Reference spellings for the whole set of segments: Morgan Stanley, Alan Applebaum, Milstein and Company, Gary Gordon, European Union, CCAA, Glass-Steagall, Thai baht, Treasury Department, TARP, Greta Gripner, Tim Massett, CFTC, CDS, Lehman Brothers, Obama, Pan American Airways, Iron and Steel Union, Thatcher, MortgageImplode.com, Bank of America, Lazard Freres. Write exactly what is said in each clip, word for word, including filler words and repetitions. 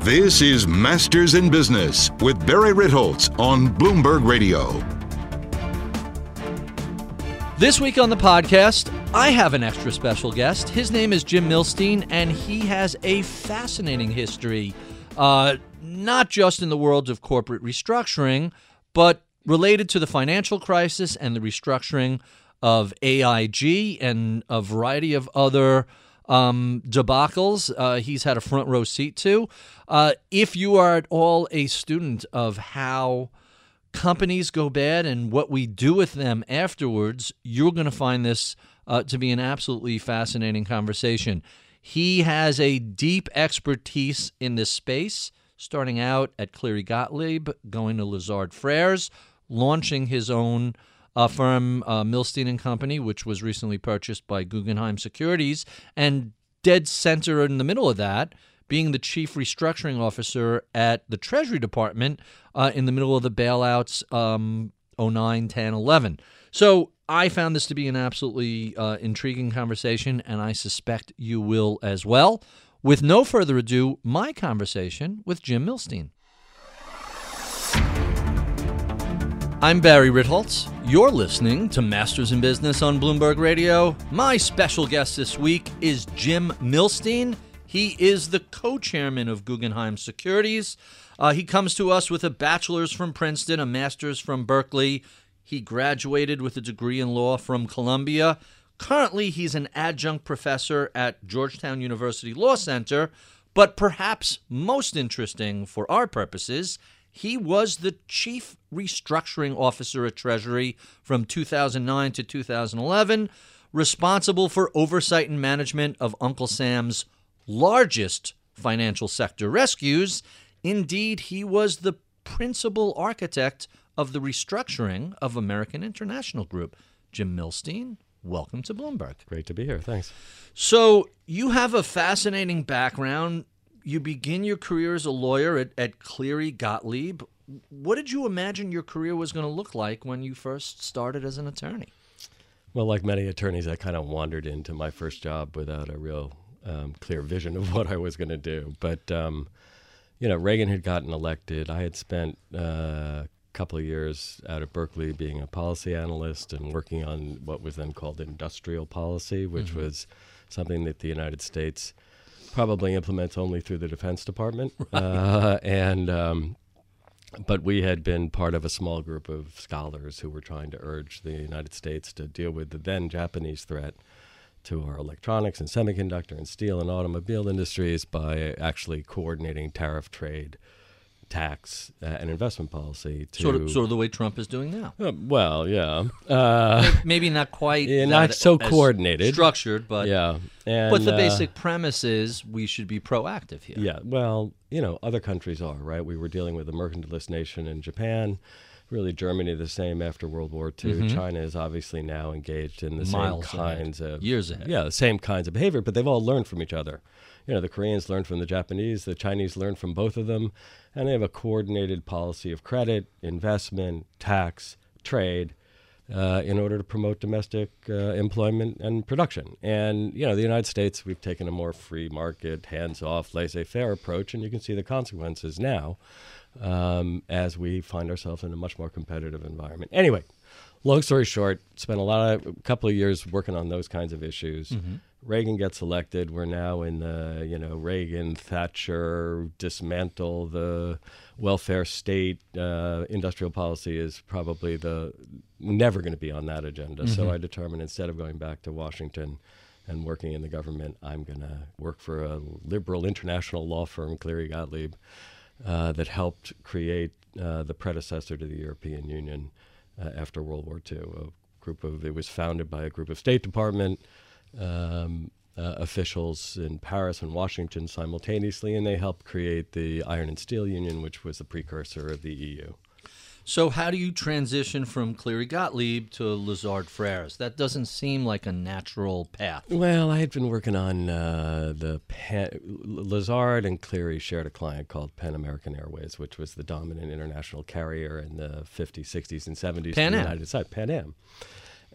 This is Masters in Business with Barry Ritholtz on Bloomberg Radio. This week on the podcast, I have an extra special guest. His name is Jim Milstein, and he has a fascinating history, uh, not just in the world of corporate restructuring, but related to the financial crisis and the restructuring of A I G and a variety of other Um, debacles uh, he's had a front row seat to. Uh, if you are at all a student of how companies go bad and what we do with them afterwards, you're going to find this uh, to be an absolutely fascinating conversation. He has a deep expertise in this space, starting out at Cleary Gottlieb, going to Lazard Freres, launching his own Uh, firm, uh, Milstein and Company, which was recently purchased by Guggenheim Securities, and dead center in the middle of that, being the chief restructuring officer at the Treasury Department uh, in the middle of the bailouts um, oh nine, ten, eleven. So I found this to be an absolutely uh, intriguing conversation, and I suspect you will as well. With no further ado, my conversation with Jim Milstein. I'm Barry Ritholtz. You're listening to Masters in Business on Bloomberg Radio. My special guest this week is Jim Milstein. He is the co-chairman of Guggenheim Securities. Uh, he comes to us with a bachelor's from Princeton, a master's from Berkeley. He graduated with a degree in law from Columbia. Currently, he's an adjunct professor at Georgetown University Law Center. But perhaps most interesting for our purposes, he was the chief restructuring officer at Treasury from two thousand nine to two thousand eleven, responsible for oversight and management of Uncle Sam's largest financial sector rescues. Indeed, he was the principal architect of the restructuring of American International Group. Jim Milstein, welcome to Bloomberg. Great to be here. Thanks. So you have a fascinating background. You begin your career as a lawyer at, at Cleary Gottlieb. What did you imagine your career was going to look like when you first started as an attorney? Well, like many attorneys, I kind of wandered into my first job without a real um, clear vision of what I was going to do. But, um, you know, Reagan had gotten elected. I had spent uh, a couple of years out at Berkeley being a policy analyst and working on what was then called industrial policy, which mm-hmm. was something that the United States probably implements only through the Defense Department. Right. Uh, and um, but we had been part of a small group of scholars who were trying to urge the United States to deal with the then Japanese threat to our electronics and semiconductor and steel and automobile industries by actually coordinating tariff, trade, tax, uh, and investment policy. To, sort, of, sort of the way Trump is doing now. Uh, well, yeah. Uh, Maybe not quite. Yeah, not so coordinated. Structured, but yeah. And, but the uh, basic premise is we should be proactive here. Yeah, well, you know, other countries are, right? We were dealing with a mercantilist nation in Japan, really Germany the same after World War Two. Mm-hmm. China is obviously now engaged in the Miles same kinds ahead. of... Years ahead. Yeah, the same kinds of behavior, but they've all learned from each other. You know, the Koreans learned from the Japanese, the Chinese learned from both of them, and they have a coordinated policy of credit, investment, tax, trade, uh, in order to promote domestic uh, employment and production. And, you know, the United States, we've taken a more free market, hands-off, laissez-faire approach, and you can see the consequences now um, as we find ourselves in a much more competitive environment. Anyway, long story short, spent a lot of, a couple of years working on those kinds of issues. Mm-hmm. Reagan gets elected. We're now in the, you know, Reagan, Thatcher, dismantle the welfare state. Uh, industrial policy is probably the never going to be on that agenda. Mm-hmm. So I determined instead of going back to Washington and working in the government, I'm going to work for a liberal international law firm, Cleary Gottlieb, uh, that helped create uh, the predecessor to the European Union uh, after World War Two. A group of, it was founded by a group of State Department Um, uh, officials in Paris and Washington simultaneously, and they helped create the Iron and Steel Union, which was the precursor of the E U. So how do you transition from Cleary Gottlieb to Lazard Freres? That doesn't seem like a natural path. Well, I had been working on uh, the Pan- Lazard and Cleary shared a client called Pan American Airways, which was the dominant international carrier in the fifties, sixties, and seventies Pan in the Am. United States. Pan Am.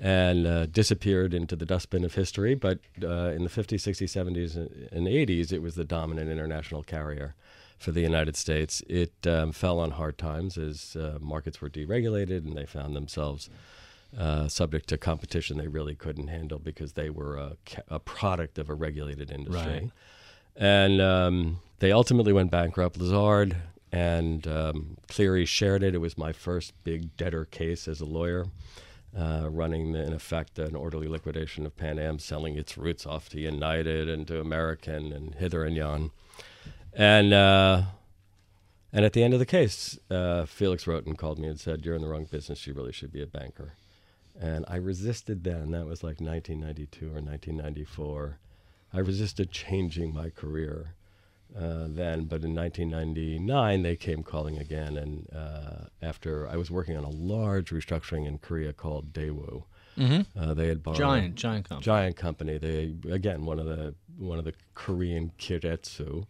And uh, disappeared into the dustbin of history. But uh, in the fifties, sixties, seventies, and eighties, it was the dominant international carrier for the United States. It um, fell on hard times as uh, markets were deregulated, and they found themselves uh, subject to competition they really couldn't handle because they were a, a product of a regulated industry. Right. And um, they ultimately went bankrupt. Lazard and um, Cleary shared it. It was my first big debtor case as a lawyer. Uh, running, the, in effect, an orderly liquidation of Pan Am, selling its roots off to United and to American and hither and yon. And uh, and at the end of the case, uh, Felix Roten called me and said, "You're in the wrong business. You really should be a banker." And I resisted then. That was like nineteen ninety-two or nineteen ninety-four. I resisted changing my career uh, then. But in nineteen ninety-nine, they came calling again, and uh, after I was working on a large restructuring in Korea called Daewoo. Mm-hmm. Uh, they had borrowed giant, giant company. Giant company. They again one of the one of the Korean kiretsu,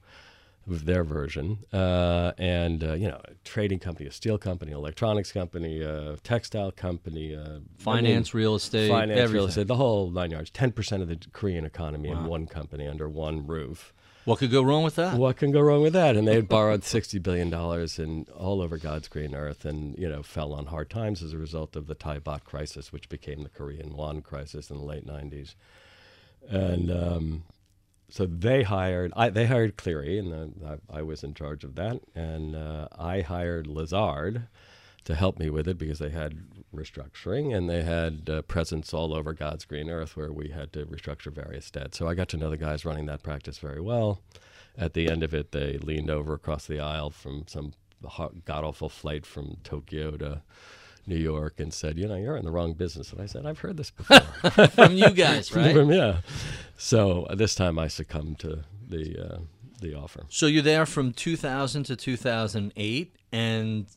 their version, uh, and uh, you know, a trading company, a steel company, an electronics company, a textile company, a finance, I mean, real estate, finance, everything. real estate, the whole nine yards. Ten percent of the Korean economy wow. in one company under one roof. What could go wrong with that? What can go wrong with that? And they had borrowed sixty billion dollars and all over God's green earth, and you know, fell on hard times as a result of the Thai baht crisis, which became the Korean won crisis in the late nineties. And um, so they hired I, they hired Cleary, and the, I, I was in charge of that. And uh, I hired Lazard to help me with it because they had restructuring, and they had uh, presence all over God's green earth where we had to restructure various debts. So I got to know the guys running that practice very well. At the end of it, they leaned over across the aisle from some god-awful flight from Tokyo to New York and said, you know, you're in the wrong business. And I said, I've heard this before. From you guys, right? From, yeah. So uh, this time I succumbed to the, uh, the offer. So you're there from two thousand to two thousand eight, and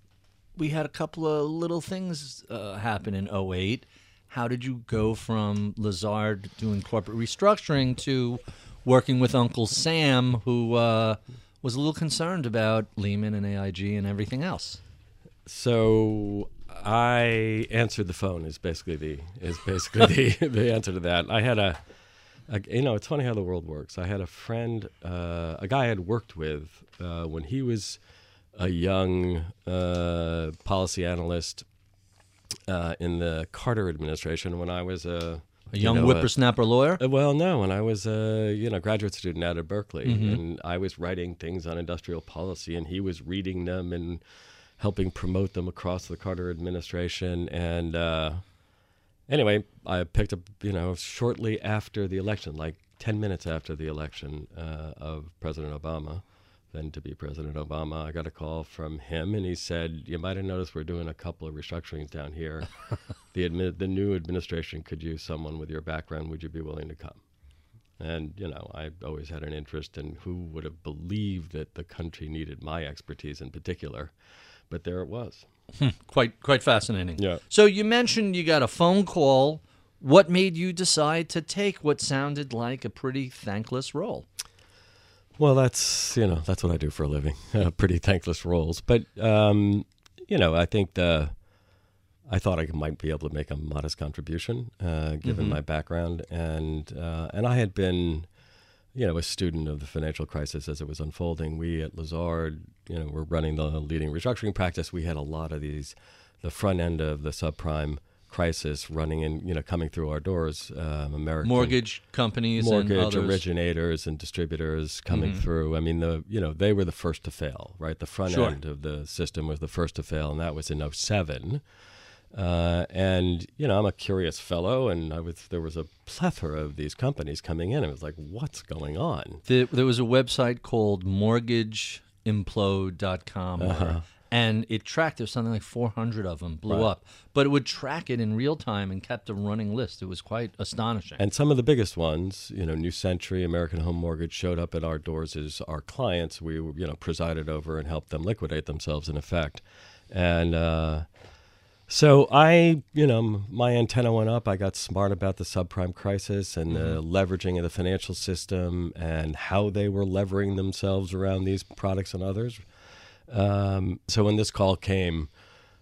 we had a couple of little things uh, happen in oh eight. How did you go from Lazard doing corporate restructuring to working with Uncle Sam, who uh, was a little concerned about Lehman and A I G and everything else? So I answered the phone is basically the is basically the, the answer to that. I had a, a you know, it's funny how the world works. I had a friend, uh, a guy I had worked with uh, when he was a young uh, policy analyst uh, in the Carter administration when I was a... A young you know, whippersnapper a, lawyer? Uh, well, no, when I was a you know, graduate student out of Berkeley, mm-hmm. and I was writing things on industrial policy, and he was reading them and helping promote them across the Carter administration. And uh, anyway, I picked up, you know, shortly after the election, like ten minutes after the election uh, of President Obama, then to be President Obama, I got a call from him, and he said, you might have noticed we're doing a couple of restructurings down here. the admi- the new administration could use someone with your background. Would you be willing to come? And, you know, I always had an interest in who would have believed that the country needed my expertise in particular, but there it was. Hmm, quite, quite fascinating. Yeah. So you mentioned you got a phone call. What made you decide to take what sounded like a pretty thankless role? Well, that's, you know, that's what I do for a living, uh, pretty thankless roles. But, um, you know, I think the, I thought I might be able to make a modest contribution, uh, given mm-hmm. my background. And, uh, and I had been, you know, a student of the financial crisis as it was unfolding. We at Lazard, you know, were running the leading restructuring practice. We had a lot of these, the front end of the subprime crisis running in, you know, coming through our doors. Um, American mortgage companies, mortgage and others. Originators and distributors coming mm-hmm. through. I mean, the you know they were the first to fail, right? The front sure. end of the system was the first to fail, and that was in oh seven. Uh, and you know, I'm a curious fellow, and I was there was a plethora of these companies coming in. I was like, what's going on? The, there was a website called mortgage implode dot com. Uh-huh. And it tracked, there was something like four hundred of them blew right. up. But it would track it in real time and kept a running list. It was quite astonishing. And some of the biggest ones, you know, New Century, American Home Mortgage, showed up at our doors as our clients. We, you know, presided over and helped them liquidate themselves, in effect. And uh, so I, you know, my antenna went up. I got smart about the subprime crisis and mm-hmm. the leveraging of the financial system and how they were levering themselves around these products and others. Um, so when this call came,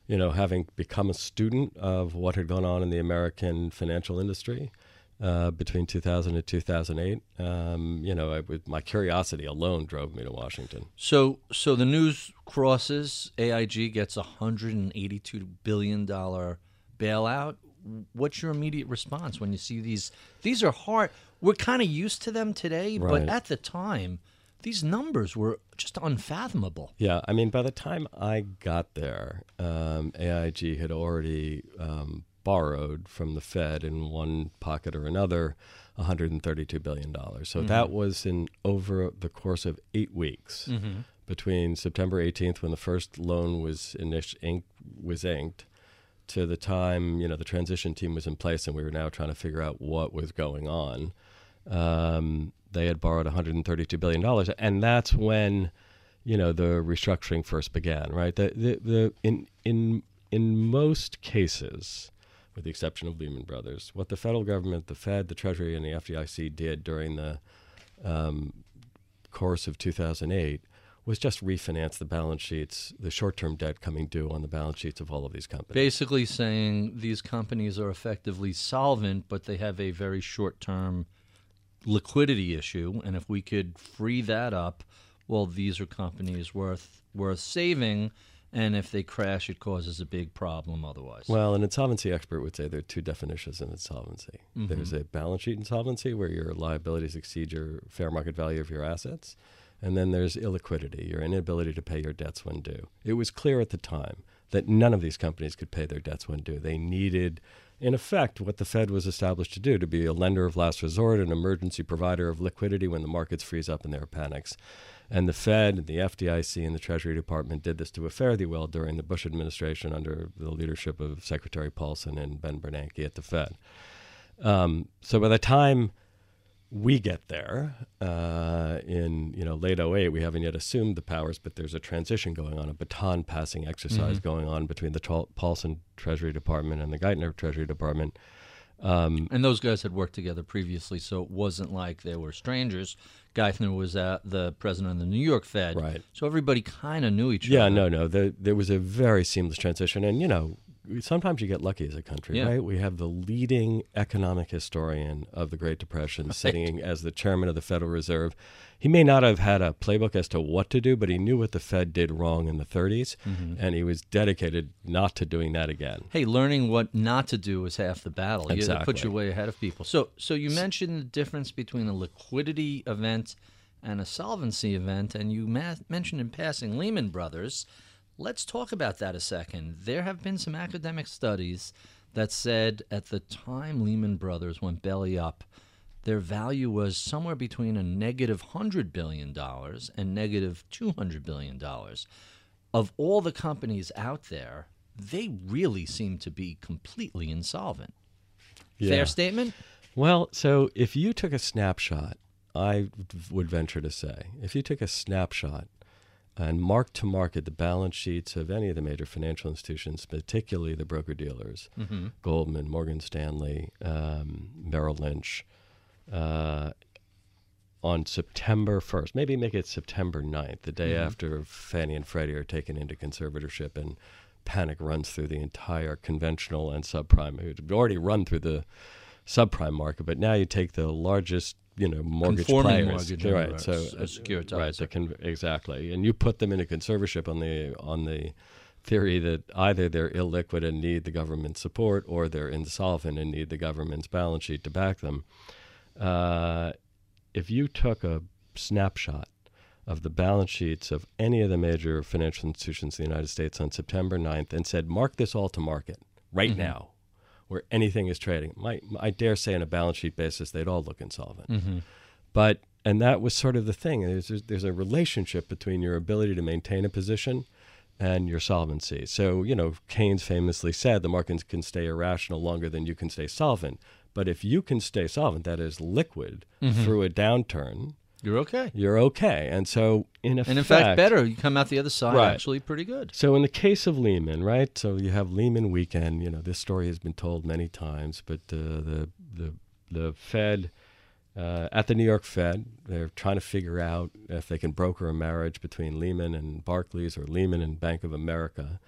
you know, having become a student of what had gone on in the American financial industry uh, between two thousand and two thousand eight, um, you know, I, with my curiosity alone drove me to Washington. So, so the news crosses, A I G gets a one hundred eighty-two billion dollars bailout. What's your immediate response when you see these? These are hard. We're kind of used to them today, right. but at the time, these numbers were just unfathomable. Yeah, I mean, by the time I got there, um, A I G had already um, borrowed from the Fed in one pocket or another one hundred thirty-two billion dollars. So mm-hmm. that was in over the course of eight weeks mm-hmm. between September eighteenth, when the first loan was init- ink- was inked, to the time, you know, the transition team was in place and we were now trying to figure out what was going on. Um, they had borrowed one hundred thirty-two billion dollars, and that's when, you know, the restructuring first began. Right, the, the the in in in most cases, with the exception of Lehman Brothers, what the federal government, the Fed, the Treasury, and the F D I C did during the um, course of two thousand eight was just refinance the balance sheets, the short-term debt coming due on the balance sheets of all of these companies. Basically, saying these companies are effectively solvent, but they have a very short-term liquidity issue, and if we could free that up, well, these are companies worth worth saving, and if they crash, it causes a big problem otherwise. Well, an insolvency expert would say there are two definitions of insolvency. Mm-hmm. There's a balance sheet insolvency, where your liabilities exceed your fair market value of your assets, and then there's illiquidity, your inability to pay your debts when due. It was clear at the time that none of these companies could pay their debts when due. They needed, in effect, what the Fed was established to do, to be a lender of last resort, an emergency provider of liquidity when the markets freeze up and there are panics. And the Fed, and the F D I C, and the Treasury Department did this to a fare thee well during the Bush administration under the leadership of Secretary Paulson and Ben Bernanke at the Fed. Um, so by the time we get there, uh, in you know late oh eight, we haven't yet assumed the powers, but there's a transition going on, a baton passing exercise mm-hmm. going on between the Tra- Paulson Treasury Department and the Geithner Treasury Department. Um, and those guys had worked together previously, so it wasn't like they were strangers. Geithner was uh, the president of the New York Fed, right? So everybody kind of knew each yeah, other. Yeah, no, no, there, there was a very seamless transition, and you know, sometimes you get lucky as a country, yeah. right? We have the leading economic historian of the Great Depression right. sitting as the chairman of the Federal Reserve. He may not have had a playbook as to what to do, but he knew what the Fed did wrong in the thirties, mm-hmm. and he was dedicated not to doing that again. Hey, learning what not to do is half the battle. Exactly. You have to put your way ahead of people. So, so you mentioned the difference between a liquidity event and a solvency event, and you ma- mentioned in passing Lehman Brothers. Let's talk about that a second. There have been some academic studies that said at the time Lehman Brothers went belly up, their value was somewhere between a negative one hundred billion dollars and negative two hundred billion dollars. Of all the companies out there, they really seem to be completely insolvent. Yeah. Fair statement? Well, so if you took a snapshot, I would venture to say, if you took a snapshot and mark-to-market the balance sheets of any of the major financial institutions, particularly the broker-dealers, mm-hmm. Goldman, Morgan Stanley, um, Merrill Lynch, uh, on September first, maybe make it September ninth, the day mm-hmm. after Fannie and Freddie are taken into conservatorship and panic runs through the entire conventional and subprime. It had already run through the subprime market, but now you take the largest you know, mortgage Conforming players, mortgage right? So, uh, securitizer, right? Con- exactly, and you put them into conservatorship on the on the theory that either they're illiquid and need the government's support, or they're insolvent and need the government's balance sheet to back them. Uh, if you took a snapshot of the balance sheets of any of the major financial institutions in the United States on September ninth and said, mark this all to market right mm-hmm. now, where anything is trading, my, I dare say on a balance sheet basis, they'd all look insolvent. Mm-hmm. But, and that was sort of the thing. There's, there's a relationship between your ability to maintain a position and your solvency. So, you know, Keynes famously said the markets can stay irrational longer than you can stay solvent. But if you can stay solvent, that is liquid, mm-hmm. through a downturn, you're okay. You're okay. And so, in effect... And in fact, better. You come out the other side right. actually pretty good. So in the case of Lehman, right, so you have Lehman weekend. You know, this story has been told many times, but uh, the, the, the Fed, uh, at the New York Fed, they're trying to figure out if they can broker a marriage between Lehman and Barclays or Lehman and Bank of America.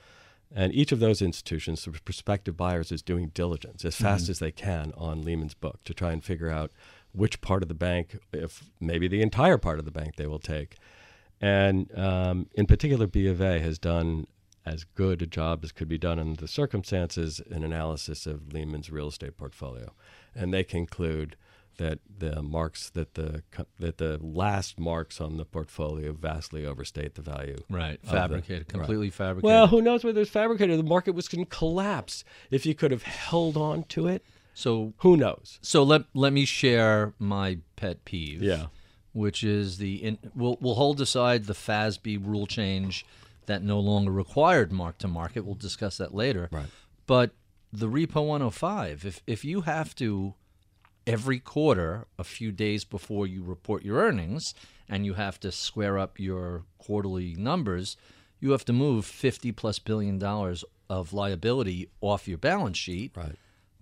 And each of those institutions, the prospective buyers, is doing diligence as fast mm-hmm. as they can on Lehman's book to try and figure out which part of the bank, if maybe the entire part of the bank, they will take. And um, in particular, B of A has done as good a job as could be done under the circumstances an analysis of Lehman's real estate portfolio. And they conclude that the marks that the that the last marks on the portfolio vastly overstate the value. Right, fabricated, the, completely right. fabricated. Well, who knows whether it's fabricated? The market was going to collapse if you could have held on to it. So who knows? So let let me share my pet peeve, yeah. which is the in, we'll we'll hold aside the F A S B rule change that no longer required mark to market. We'll discuss that later. Right. But the repo one oh five, if if you have to every quarter, a few days before you report your earnings, and you have to square up your quarterly numbers, you have to move fifty plus billion dollars of liability off your balance sheet. Right.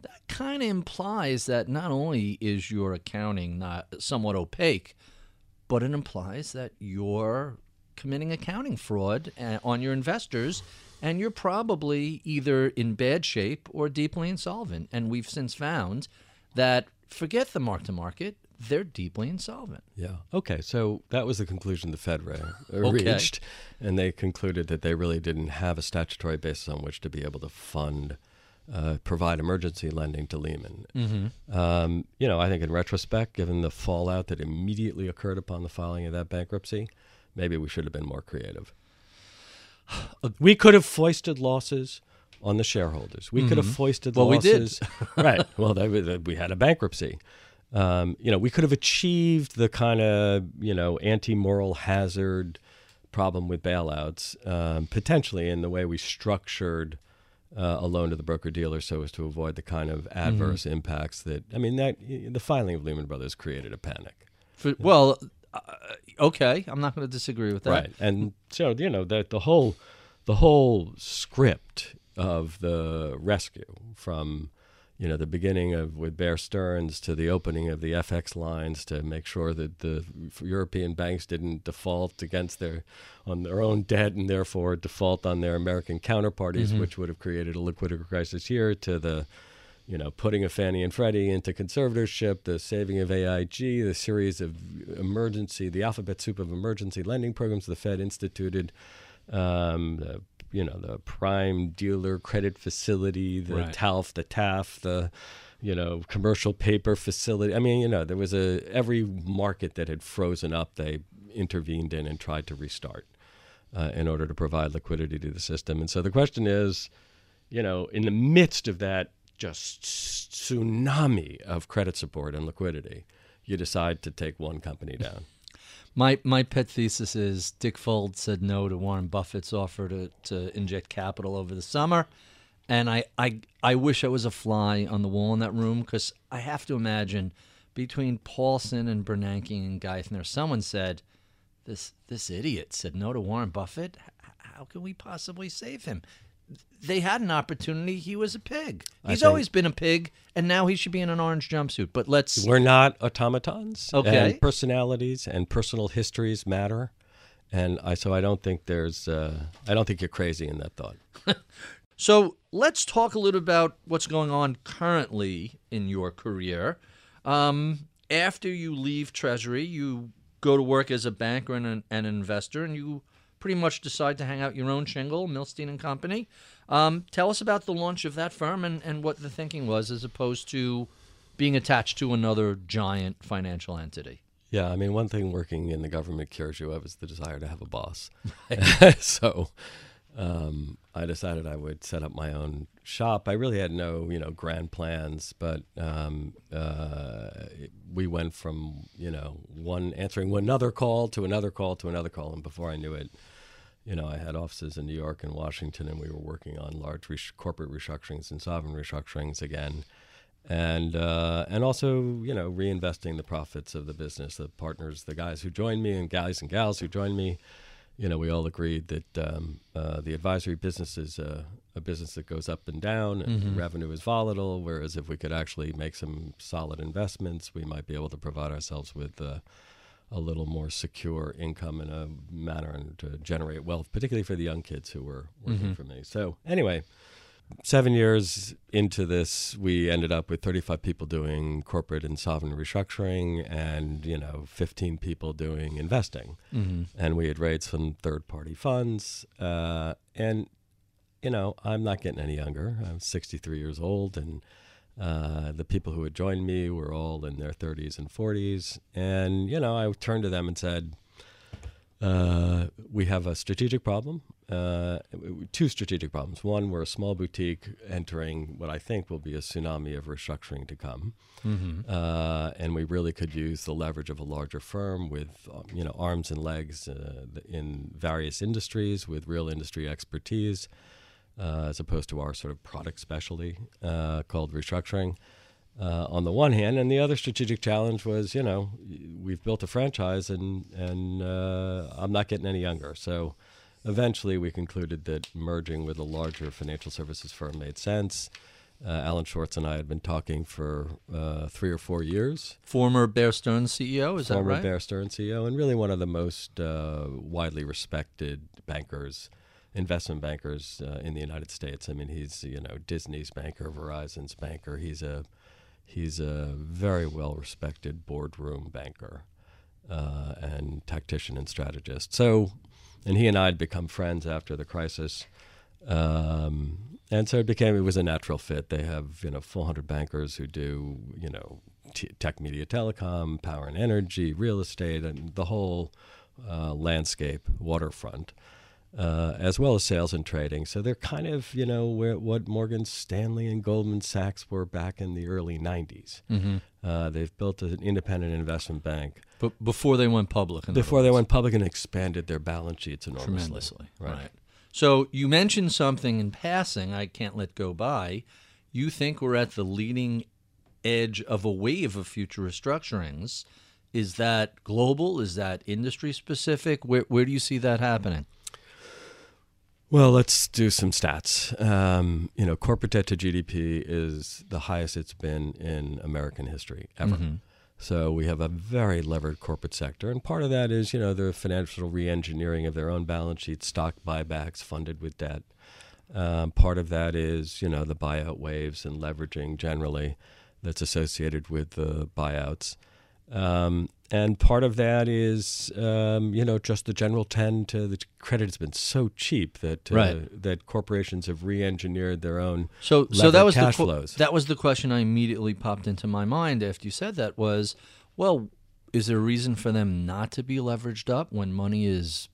That kind of implies that not only is your accounting not somewhat opaque, but it implies that you're committing accounting fraud on your investors, and you're probably either in bad shape or deeply insolvent. And we've since found that, forget the mark-to-market, they're deeply insolvent. Yeah. Okay, so that was the conclusion the Fed re- okay. reached, and they concluded that they really didn't have a statutory basis on which to be able to fund Uh, provide emergency lending to Lehman. Mm-hmm. Um, you know, I think in retrospect, given the fallout that immediately occurred upon the filing of that bankruptcy, maybe we should have been more creative. We could have foisted losses on the shareholders. We mm-hmm. could have foisted well, losses. We did. Right. Well, that, that, we had a bankruptcy. Um, you know, we could have achieved the kind of, you know, anti-moral hazard problem with bailouts, um, potentially in the way we structured Uh, a loan to the broker-dealer so as to avoid the kind of adverse mm-hmm. impacts that, I mean, that the filing of Lehman Brothers created a panic. For, well, uh, okay, I'm not going to disagree with that. Right, and so, you know, that the whole, the whole script of the rescue from, you know, the beginning of with Bear Stearns to the opening of the F X lines to make sure that the European banks didn't default against their on their own debt and therefore default on their American counterparties, mm-hmm. which would have created a liquidity crisis here, to the, you know, putting of Fannie and Freddie into conservatorship, the saving of A I G, the series of emergency, the alphabet soup of emergency lending programs the Fed instituted, um, the you know, the prime dealer credit facility, the right. TALF, the TAF, the, you know, commercial paper facility. I mean, you know, there was a, every market that had frozen up, they intervened in and tried to restart uh, in order to provide liquidity to the system. And so the question is, you know, in the midst of that just tsunami of credit support and liquidity, you decide to take one company down. My my pet thesis is Dick Fold said no to Warren Buffett's offer to, to inject capital over the summer. And I, I, I wish I was a fly on the wall in that room, because I have to imagine between Paulson and Bernanke and Geithner, someone said, this this idiot said no to Warren Buffett. How can we possibly save him? They had an opportunity. He was a pig. He's always been a pig, and now he should be in an orange jumpsuit. But let's... We're not automatons. Okay. And personalities and personal histories matter. And I, so I don't think there's... Uh, I don't think you're crazy in that thought. So let's talk a little about what's going on currently in your career. Um, after you leave Treasury, you go to work as a banker and an, an investor, and you pretty much decide to hang out your own shingle, Milstein and Company. Um, tell us about the launch of that firm and, and what the thinking was as opposed to being attached to another giant financial entity. Yeah, I mean, one thing working in the government cures you of is the desire to have a boss. Right. So um, I decided I would set up my own shop. I really had no, you know, grand plans, but um, uh, we went from, you know, one answering another call to another call to another call. And before I knew it, you know, I had offices in New York and Washington, and we were working on large res- corporate restructurings and sovereign restructurings again. And uh, and also, you know, reinvesting the profits of the business, the partners, the guys who joined me and guys and gals who joined me, you know, we all agreed that um, uh, the advisory business is a, a business that goes up and down and mm-hmm. revenue is volatile, whereas if we could actually make some solid investments, we might be able to provide ourselves with uh, a little more secure income in a manner and to generate wealth, particularly for the young kids who were working mm-hmm. for me. So anyway... Seven years into this, we ended up with thirty-five people doing corporate and sovereign restructuring and, you know, fifteen people doing investing. Mm-hmm. And we had raised some third-party funds. Uh, and, you know, I'm not getting any younger. I'm sixty-three years old, and uh, the people who had joined me were all in their thirties and forties. And, you know, I turned to them and said, uh, we have a strategic problem. Uh, two strategic problems. One, we're a small boutique entering what I think will be a tsunami of restructuring to come. Mm-hmm. Uh, and we really could use the leverage of a larger firm with, you know, arms and legs uh, in various industries with real industry expertise, uh, as opposed to our sort of product specialty uh, called restructuring. Uh, on the one hand, and the other strategic challenge was, you know, we've built a franchise and, and uh, I'm not getting any younger. So eventually, we concluded that merging with a larger financial services firm made sense. Uh, Alan Schwartz and I had been talking for uh, three or four years. Former Bear Stearns C E O, is that right? Former Bear Stearns C E O, and really one of the most uh, widely respected bankers, investment bankers uh, in the United States. I mean, he's, you know, Disney's banker, Verizon's banker. He's a he's a very well-respected boardroom banker uh, and tactician and strategist. So. And he and I had become friends after the crisis. Um, and so it became, it was a natural fit. They have, you know, four hundred bankers who do, you know, t- tech, media, telecom, power and energy, real estate, and the whole uh, landscape, waterfront, uh, as well as sales and trading. So they're kind of, you know, where, what Morgan Stanley and Goldman Sachs were back in the early nineties. Mm-hmm. Uh, they've built an independent investment bank. But before they went public. Before they went public and expanded their balance sheets enormously. Tremendously, right. right. So you mentioned something in passing I can't let go by. You think we're at the leading edge of a wave of future restructurings. Is that global? Is that industry-specific? Where, where do you see that happening? Well, let's do some stats. Um, you know, corporate debt to G D P is the highest it's been in American history ever. Mm-hmm. So we have a very levered corporate sector, and part of that is, you know, the financial re-engineering of their own balance sheets, stock buybacks funded with debt. Um, part of that is, you know, the buyout waves and leveraging generally that's associated with the buyouts. Um, and part of that is, um, you know, just the general trend to the credit has been so cheap that uh, right. that corporations have re-engineered their own so, so that was cash the, flows. That was the question I immediately popped into my mind after you said that was, well, is there a reason for them not to be leveraged up when money is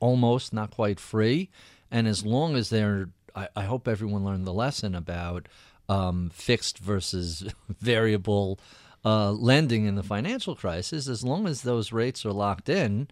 almost not quite free? And as long as they're, I, I hope everyone learned the lesson about um, fixed versus variable Uh, lending in the financial crisis, as long as those rates are locked in,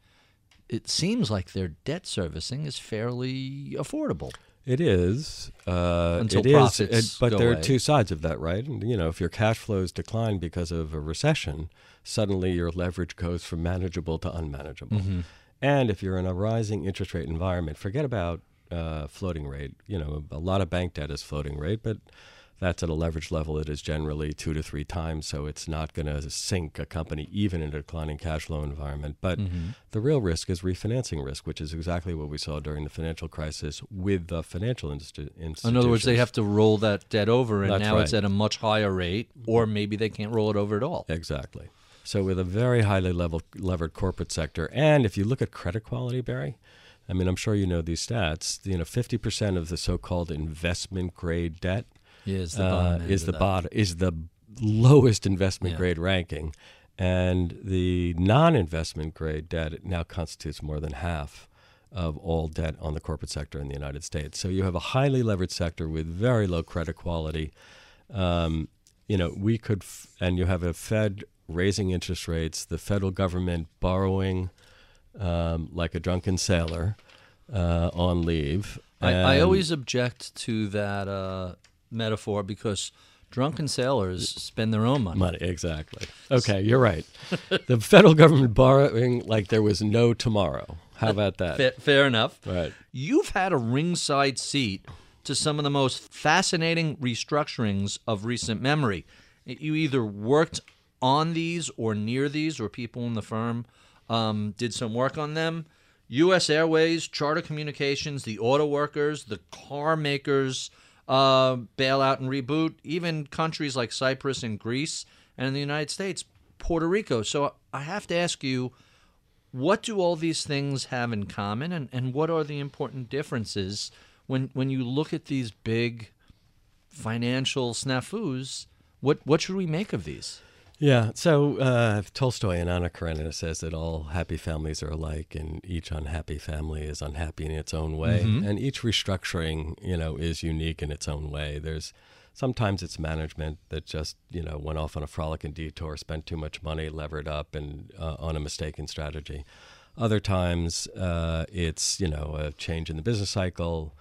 it seems like their debt servicing is fairly affordable. It is. Uh, Until it profits is, it, But go there away. Are two sides of that, right? And, you know, if your cash flows decline because of a recession, suddenly your leverage goes from manageable to unmanageable. Mm-hmm. And if you're in a rising interest rate environment, forget about uh, floating rate. You know, a lot of bank debt is floating rate, but that's at a leverage level that is generally two to three times, so it's not going to sink a company even in a declining cash flow environment. But mm-hmm. the real risk is refinancing risk, which is exactly what we saw during the financial crisis with the financial insti- institutions. In other words, they have to roll that debt over, and that's now right. it's at a much higher rate, or maybe they can't roll it over at all. Exactly. So with a very highly level, levered corporate sector, and if you look at credit quality, Barry, I mean, I'm sure you know these stats. You know, fifty percent of the so-called investment grade debt is the bottom uh, is the bottom, is the lowest investment yeah. grade ranking, and the non-investment grade debt now constitutes more than half of all debt on the corporate sector in the United States. So you have a highly leveraged sector with very low credit quality. Um, you know, we could, f and you have a Fed raising interest rates, the federal government borrowing um, like a drunken sailor uh, on leave. I, I always object to that uh, metaphor because drunken sailors spend their own money. Money, exactly. Okay, you're right. The federal government borrowing like there was no tomorrow. How about that? Fair, fair enough. Right. You've had a ringside seat to some of the most fascinating restructurings of recent memory. You either worked on these or near these, or people in the firm um, did some work on them. U S Airways, Charter Communications, the auto workers, the car makers, uh, bailout and reboot, even countries like Cyprus and Greece, and in the United States, Puerto Rico. So I have to ask you, what do all these things have in common, and, and what are the important differences when when you look at these big financial snafus? What what should we make of these? Yeah, so uh, Tolstoy and Anna Karenina says that all happy families are alike, and each unhappy family is unhappy in its own way, mm-hmm. and each restructuring, you know, is unique in its own way. There's sometimes it's management that just, you know, went off on a frolic and detour, spent too much money, levered up, and uh, on a mistaken strategy. Other times uh, it's, you know, a change in the business cycle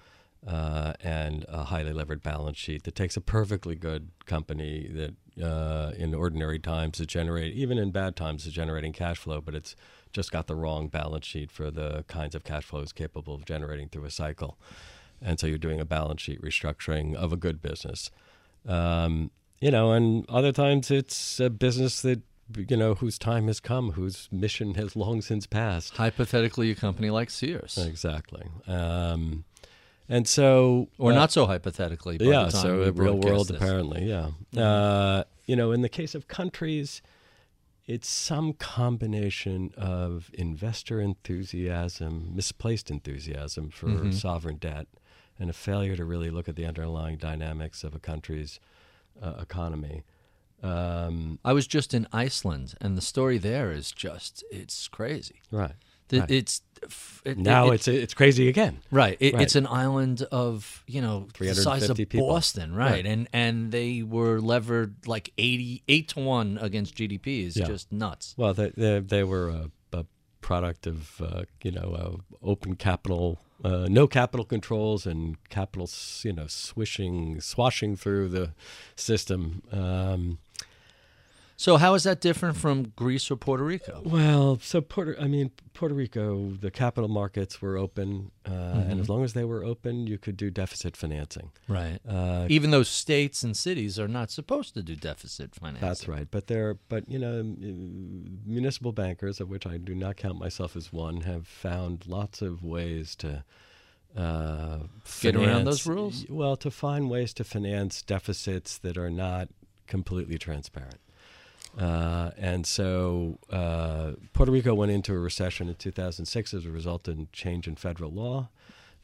uh, and a highly levered balance sheet that takes a perfectly good company that Uh, in ordinary times to generate, even in bad times, is generating cash flow, but it's just got the wrong balance sheet for the kinds of cash flows capable of generating through a cycle. And so you're doing a balance sheet restructuring of a good business. Um, you know, and other times it's a business that, you know, whose time has come, whose mission has long since passed. Hypothetically, a company like Sears. Exactly. Um, And so, or uh, not so hypothetically, by yeah. the time so, the real world, this. apparently, yeah. yeah. Uh, you know, in the case of countries, it's some combination of investor enthusiasm, misplaced enthusiasm for mm-hmm. sovereign debt, and a failure to really look at the underlying dynamics of a country's uh, economy. Um, I was just in Iceland, and the story there is just—it's crazy, right? Right. It's it, now it, it's it's crazy again, right? It, right. It's an island of, you know, the size of people. Boston, right? right? And and they were levered like eighty-eight to one against G D P. Is yeah. just nuts. Well, they they, they were a, a product of uh, you know uh, open capital, uh, no capital controls, and capital you know swishing swashing through the system. Um, So how is that different from Greece or Puerto Rico? Well, so Puerto, I mean, Puerto Rico, the capital markets were open, uh, mm-hmm. and as long as they were open, you could do deficit financing. Right. Uh, Even though states and cities are not supposed to do deficit financing. That's right. But there, but you know, municipal bankers, of which I do not count myself as one, have found lots of ways to uh, finance, get around those rules. Well, to find ways to finance deficits that are not completely transparent. Uh, and so uh, Puerto Rico went into a recession in two thousand six as a result of a change in federal law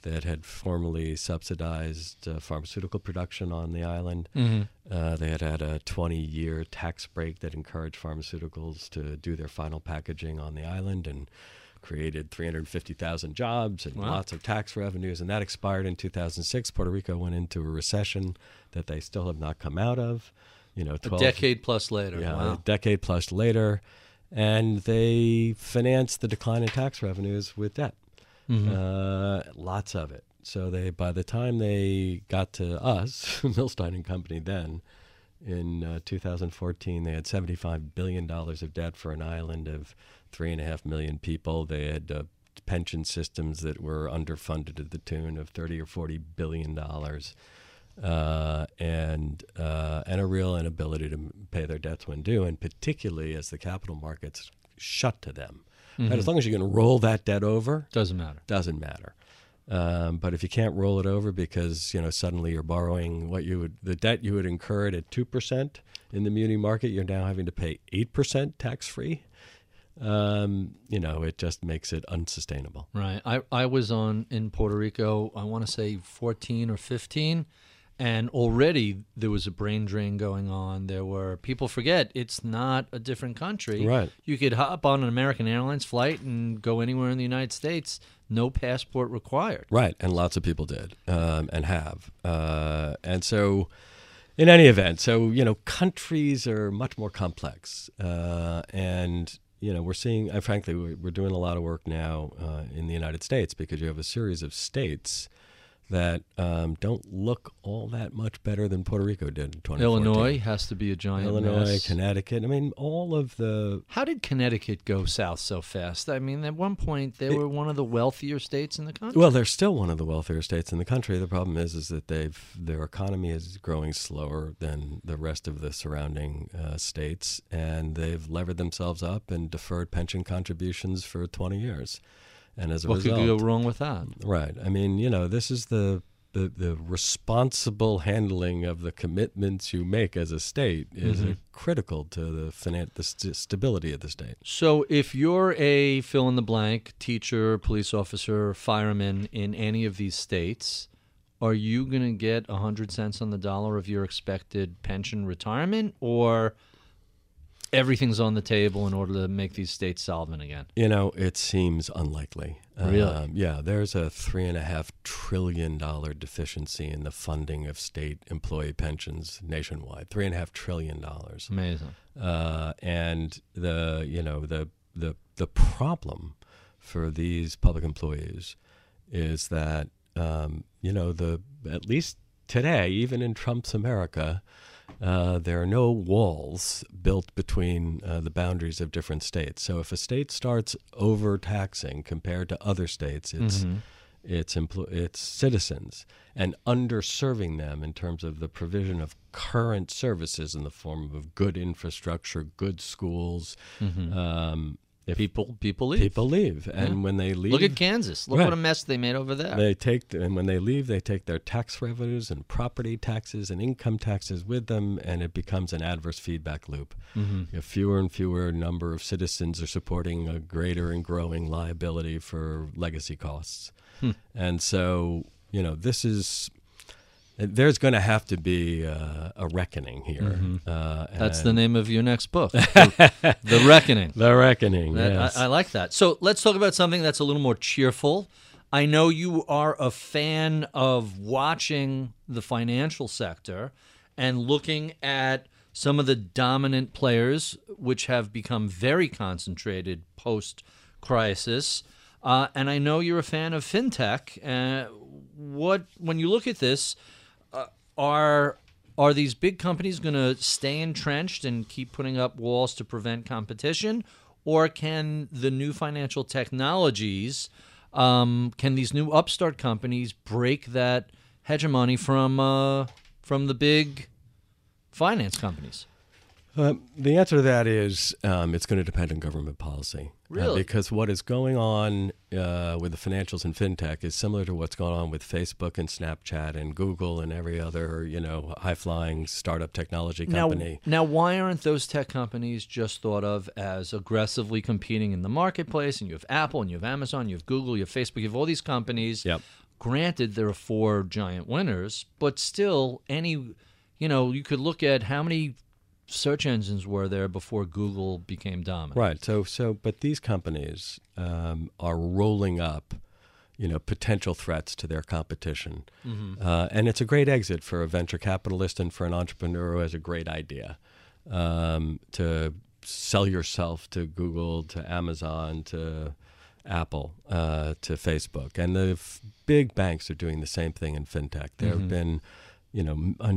that had formerly subsidized uh, pharmaceutical production on the island. Mm-hmm. uh, they had had a twenty-year tax break that encouraged pharmaceuticals to do their final packaging on the island and created three hundred fifty thousand jobs and wow. lots of tax revenues. And that expired in two thousand six. Puerto Rico went into a recession that they still have not come out of. You know, twelve, a decade plus later. Yeah, wow. a decade plus later. And they financed the decline in tax revenues with debt, mm-hmm. uh, lots of it. So they, by the time they got to us, Milstein and Company then, in uh, two thousand fourteen, they had seventy-five billion dollars of debt for an island of three and a half million people. They had uh, pension systems that were underfunded to the tune of thirty or forty billion dollars. Uh, and uh, and a real inability to pay their debts when due, and particularly as the capital markets shut to them. Mm-hmm. Right? As long as you can roll that debt over, doesn't matter. Doesn't matter. Um, but if you can't roll it over because you know suddenly you're borrowing what you would the debt you would incur at two percent in the muni market, you're now having to pay eight percent tax free. um, you know, it just makes it unsustainable. Right. I, I was on in Puerto Rico, I want to say fourteen or fifteen, and already there was a brain drain going on. There were, people forget, it's not a different country. Right. You could hop on an American Airlines flight and go anywhere in the United States, no passport required. Right, and lots of people did, um, and have. Uh, and so, in any event, so, you know, countries are much more complex. Uh, and, you know, we're seeing, uh, frankly, we're doing a lot of work now uh, in the United States, because you have a series of states that um, don't look all that much better than Puerto Rico did in twenty fourteen. Illinois has to be a giant Illinois, mess. Connecticut. I mean, all of the... How did Connecticut go south so fast? I mean, at one point, they it, were one of the wealthier states in the country. Well, they're still one of the wealthier states in the country. The problem is is that they've their economy is growing slower than the rest of the surrounding uh, states, and they've levered themselves up and deferred pension contributions for twenty years. And as a what result, could go wrong with that? Right. I mean, you know, this is the, the, the responsible handling of the commitments you make as a state is mm-hmm. a critical to the, finan- the st- stability of the state. So if you're a fill-in-the-blank teacher, police officer, fireman in any of these states, are you going to get one hundred cents on the dollar of your expected pension retirement, or... Everything's on the table in order to make these states solvent again? You know, it seems unlikely. Really? Um, yeah, there's a three point five trillion dollars deficiency in the funding of state employee pensions nationwide. three point five trillion dollars. Amazing. Uh, and the, you know, the, the, the problem for these public employees is that, um, you know, the at least today, even in Trump's America, Uh, there are no walls built between uh, the boundaries of different states. So if a state starts overtaxing compared to other states, its mm-hmm. its empl- its citizens, and underserving them in terms of the provision of current services in the form of good infrastructure, good schools, mm-hmm. um, If people people leave. People leave, and yeah. when they leave, look at Kansas. Look right. what a mess they made over there. They take, and when they leave, they take their tax revenues and property taxes and income taxes with them, and it becomes an adverse feedback loop. Mm-hmm. You know, fewer and fewer number of citizens are supporting a greater and growing liability for legacy costs, hmm. and so you know this is. There's going to have to be uh, a reckoning here. Mm-hmm. Uh, and That's the name of your next book, The, the Reckoning. The Reckoning, that, yes. I, I like that. So let's talk about something that's a little more cheerful. I know you are a fan of watching the financial sector and looking at some of the dominant players, which have become very concentrated post-crisis. Uh, and I know you're a fan of fintech. Uh, what, when you look at this... Are are these big companies going to stay entrenched and keep putting up walls to prevent competition, or can the new financial technologies, um, can these new upstart companies break that hegemony from uh, from the big finance companies? Uh, the answer to that is um, it's going to depend on government policy. Really? Uh, because what is going on uh, with the financials and fintech is similar to what's going on with Facebook and Snapchat and Google and every other, you know, high-flying startup technology company. Now, now, why aren't those tech companies just thought of as aggressively competing in the marketplace? And you have Apple, and you have Amazon, you have Google, you have Facebook, you have all these companies. Yep. Granted, there are four giant winners, but still, any, you know, you could look at how many search engines were there before Google became dominant. Right. So, so, but these companies um, are rolling up, you know, potential threats to their competition, mm-hmm. uh, and it's a great exit for a venture capitalist and for an entrepreneur who has a great idea um, to sell yourself to Google, to Amazon, to Apple, uh, to Facebook, and the f- big banks are doing the same thing in fintech. There mm-hmm. have been. You know, a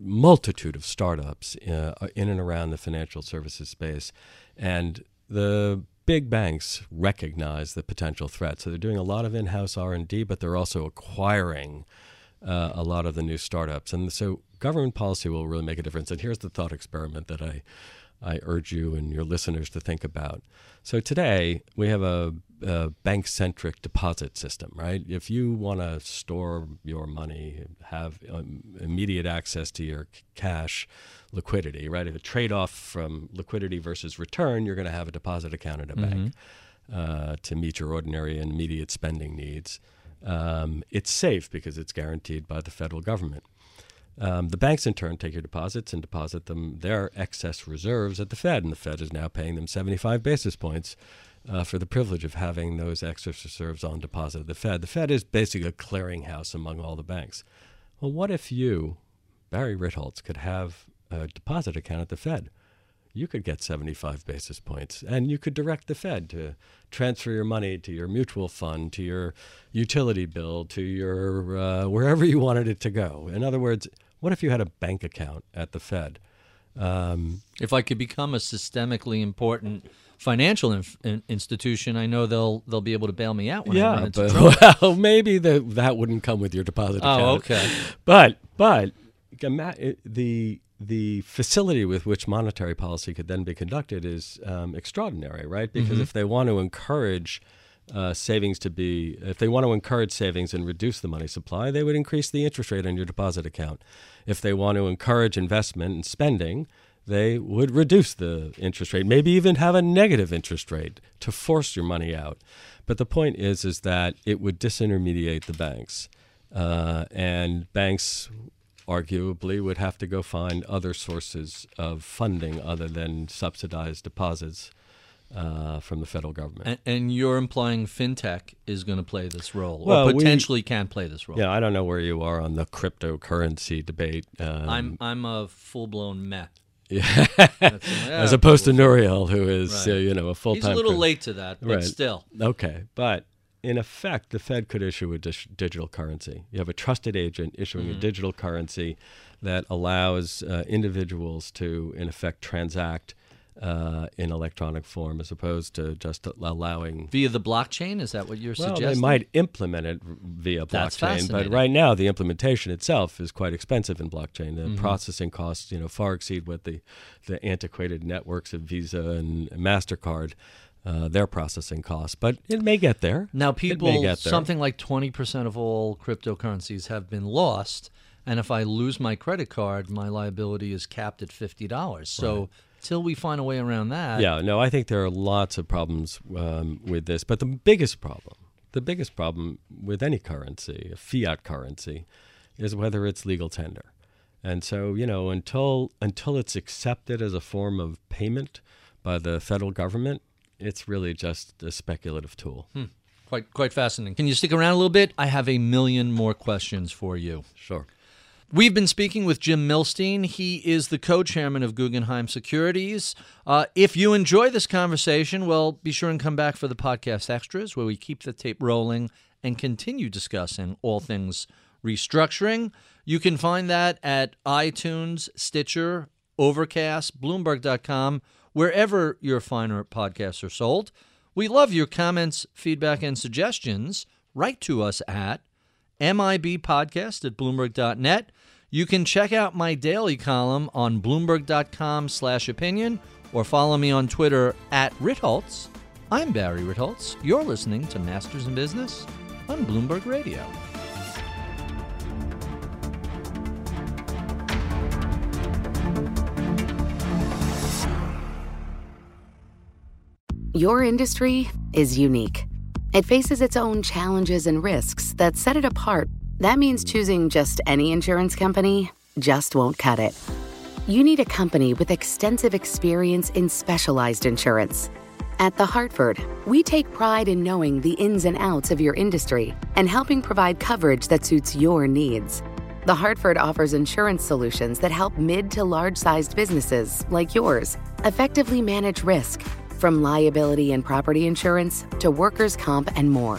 multitude of startups uh, in and around the financial services space, and the big banks recognize the potential threat. So they're doing a lot of in-house R and D, but they're also acquiring uh, a lot of the new startups. And so government policy will really make a difference. And here's the thought experiment that I, I urge you and your listeners to think about. So today we have a uh, bank-centric deposit system, right? If you want to store your money, have um, immediate access to your cash liquidity, right? If a trade-off from liquidity versus return, you're going to have a deposit account at a mm-hmm. bank uh, to meet your ordinary and immediate spending needs. Um, it's safe because it's guaranteed by the federal government. Um, the banks, in turn, take your deposits and deposit them their excess reserves at the Fed, and the Fed is now paying them seventy-five basis points uh, for the privilege of having those excess reserves on deposit at the Fed. The Fed is basically a clearinghouse among all the banks. Well, what if you, Barry Ritholtz, could have a deposit account at the Fed? You could get seventy-five basis points, and you could direct the Fed to transfer your money to your mutual fund, to your utility bill, to your uh, wherever you wanted it to go. In other words, what if you had a bank account at the Fed? Um, if I could become a systemically important financial inf institution, I know they'll they'll be able to bail me out when yeah, I run into trouble. Well, maybe the, that wouldn't come with your deposit account. Oh, okay. But but the the facility with which monetary policy could then be conducted is um, extraordinary, right? Because mm-hmm. if they want to encourage uh, savings to be, if they want to encourage savings and reduce the money supply, they would increase the interest rate on your deposit account. If they want to encourage investment and spending, they would reduce the interest rate, maybe even have a negative interest rate to force your money out. But the point is, is that it would disintermediate the banks, uh, and banks arguably would have to go find other sources of funding other than subsidized deposits uh, from the federal government. And, and you're implying fintech is going to play this role, well, or potentially we, can play this role. Yeah, I don't know where you are on the cryptocurrency debate. Um, I'm I'm a full-blown meh. Yeah, a, as opposed to Nouriel, who is right. uh, you know a full-time. He's a little crit- late to that, but right. still. Okay, but. In effect, the Fed could issue a digital currency. You have a trusted agent issuing mm. a digital currency that allows uh, individuals to, in effect, transact uh, in electronic form as opposed to just allowing... Via the blockchain? Is that what you're well, suggesting? Well, they might implement it via blockchain, That's fascinating. But right now the implementation itself is quite expensive in blockchain. The mm-hmm. processing costs you know, far exceed what the, the antiquated networks of Visa and MasterCard Uh, their processing costs, but it may get there. Now, people, it may get there. Something like twenty percent of all cryptocurrencies have been lost, and if I lose my credit card, my liability is capped at fifty dollars. Right. So till we find a way around that... Yeah, no, I think there are lots of problems um, with this, but the biggest problem, the biggest problem with any currency, a fiat currency, is whether it's legal tender. And so, you know, until until it's accepted as a form of payment by the federal government, it's really just a speculative tool. Hmm. Quite quite fascinating. Can you stick around a little bit? I have a million more questions for you. Sure. We've been speaking with Jim Milstein. He is the co-chairman of Guggenheim Securities. Uh, if you enjoy this conversation, well, be sure and come back for the podcast extras where we keep the tape rolling and continue discussing all things restructuring. You can find that at iTunes, Stitcher, Overcast, Bloomberg dot com, wherever your finer podcasts are sold. We love your comments, feedback, and suggestions. Write to us at M I B podcast at bloomberg dot net. You can check out my daily column on bloomberg dot com slash opinion or follow me on Twitter at Ritholtz. I'm Barry Ritholtz. You're listening to Masters in Business on Bloomberg Radio. Your industry is unique. It faces its own challenges and risks that set it apart. That means choosing just any insurance company just won't cut it. You need a company with extensive experience in specialized insurance. At The Hartford, we take pride in knowing the ins and outs of your industry and helping provide coverage that suits your needs. The Hartford offers insurance solutions that help mid to large-sized businesses like yours effectively manage risk, from liability and property insurance to workers' comp and more.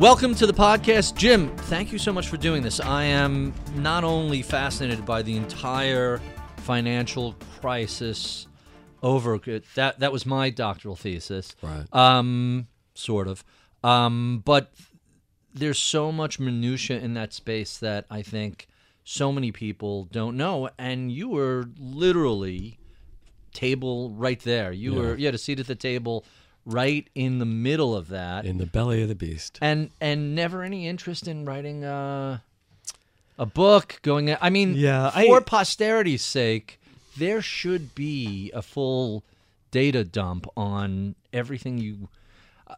Welcome to the podcast. Jim, thank you so much for doing this. I am not only fascinated by the entire financial crisis over, that that was my doctoral thesis, right. um, sort of, um, but there's so much minutia in that space that I think so many people don't know, and you were literally table right there. You yeah. were you had a seat at the table right in the middle of that, in the belly of the beast, and and never any interest in writing a, a book. Going, I mean, yeah, for I, posterity's sake, there should be a full data dump on everything you.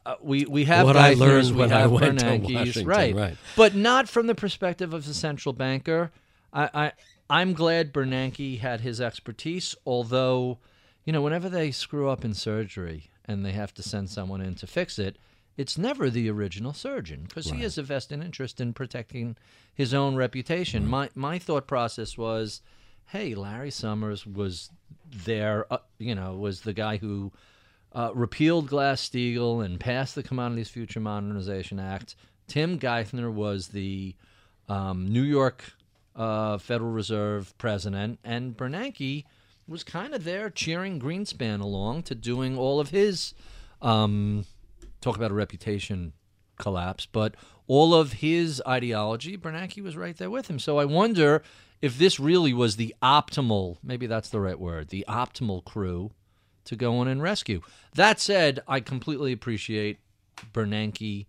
Uh, we we have what Geithner's, I learned when I went Bernanke's, to Washington, right. right? But not from the perspective of the central banker. I, I I'm glad Bernanke had his expertise, although, you know, whenever they screw up in surgery and they have to send someone in to fix it, it's never the original surgeon, because right. he has a vested interest in protecting his own reputation. Mm-hmm. My my thought process was, hey, Larry Summers was there, uh, you know, was the guy who uh, repealed Glass-Steagall and passed the Commodities Future Modernization Act. Tim Geithner was the um, New York uh, Federal Reserve president, and Bernanke was kind of there cheering Greenspan along to doing all of his, um, talk about a reputation collapse, but all of his ideology, Bernanke was right there with him. So I wonder if this really was the optimal, maybe that's the right word, the optimal crew to go in and rescue. That said, I completely appreciate Bernanke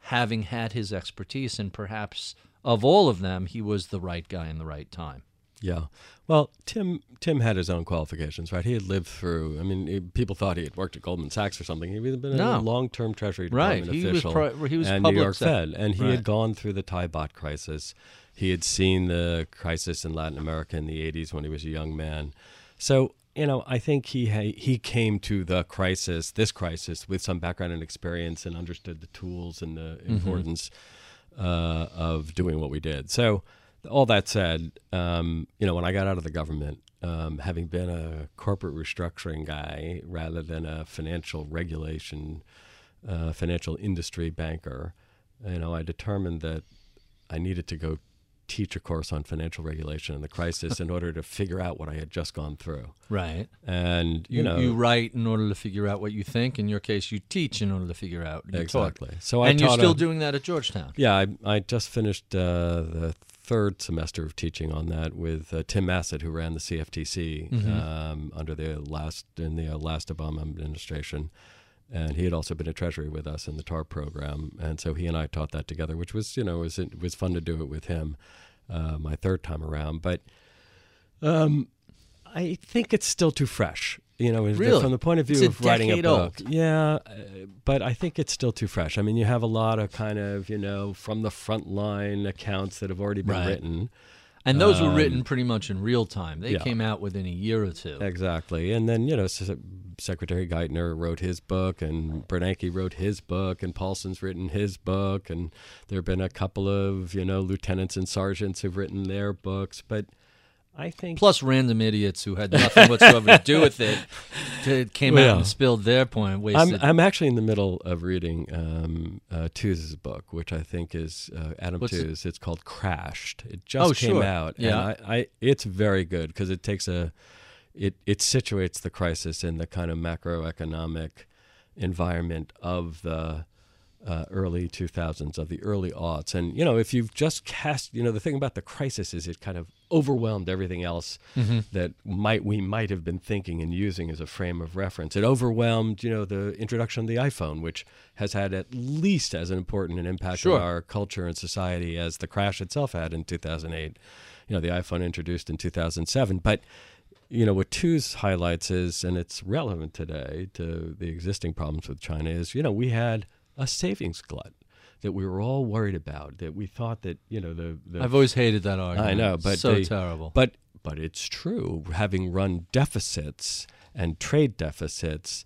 having had his expertise, and perhaps of all of them, he was the right guy in the right time. Yeah. Well, Tim Tim had his own qualifications, right? He had lived through, I mean, he, people thought he had worked at Goldman Sachs or something. He'd been no. a long-term Treasury Department right. he official was pro, he was and New York Fed. And he right. had gone through the Thai baht crisis. He had seen the crisis in Latin America in the eighties when he was a young man. So, you know, I think he ha he came to the crisis, this crisis, with some background and experience, and understood the tools and the mm-hmm. importance uh, of doing what we did. So, all that said, um, you know, when I got out of the government, um, having been a corporate restructuring guy rather than a financial regulation, uh, financial industry banker, you know, I determined that I needed to go teach a course on financial regulation and the crisis in order to figure out what I had just gone through. Right. And, you, you know. You write in order to figure out what you think. In your case, you teach in order to figure out. You exactly. Taught. So I And you're still a, doing that at Georgetown. Yeah. I, I just finished uh, the third semester of teaching on that with uh, Tim Massett, who ran the C F T C mm-hmm. um, under the last in the uh, last Obama administration, and he had also been at Treasury with us in the TARP program, and so he and I taught that together, which was you know was it was fun to do it with him, uh, my third time around. But um, I think it's still too fresh, you know, really? from the point of view of writing a book. Old. Yeah, but I think it's still too fresh. I mean, you have a lot of kind of, you know, from the front line accounts that have already been right. written. And those um, were written pretty much in real time. They yeah. came out within a year or two. Exactly. And then, you know, S Secretary Geithner wrote his book, and Bernanke wrote his book, and Paulson's written his book, and there have been a couple of, you know, lieutenants and sergeants who've written their books. But I think plus random idiots who had nothing whatsoever to do with it to, came well, out and spilled their point. Wasted. I'm, I'm actually in the middle of reading um, uh, Tooze's book, which I think is uh, Adam What's Tooze. It? It's called Crashed. It just oh, came sure. out. Yeah, and I, I, it's very good because it takes a it it situates the crisis in the kind of macroeconomic environment of the. Uh, early two thousands, of the early aughts. And, you know, if you've just cast, you know, the thing about the crisis is it kind of overwhelmed everything else mm-hmm. that might we might have been thinking and using as a frame of reference. It overwhelmed, you know, the introduction of the iPhone, which has had at least as an important an impact sure. on our culture and society as the crash itself had in two thousand eight. You know, the iPhone introduced in two thousand seven. But, you know, what Tooze highlights is, and it's relevant today to the existing problems with China, is, you know, we had a savings glut that we were all worried about, that we thought that, you know, the... the I've always hated that argument. I know, but... So they, terrible. But, but it's true. Having run deficits and trade deficits,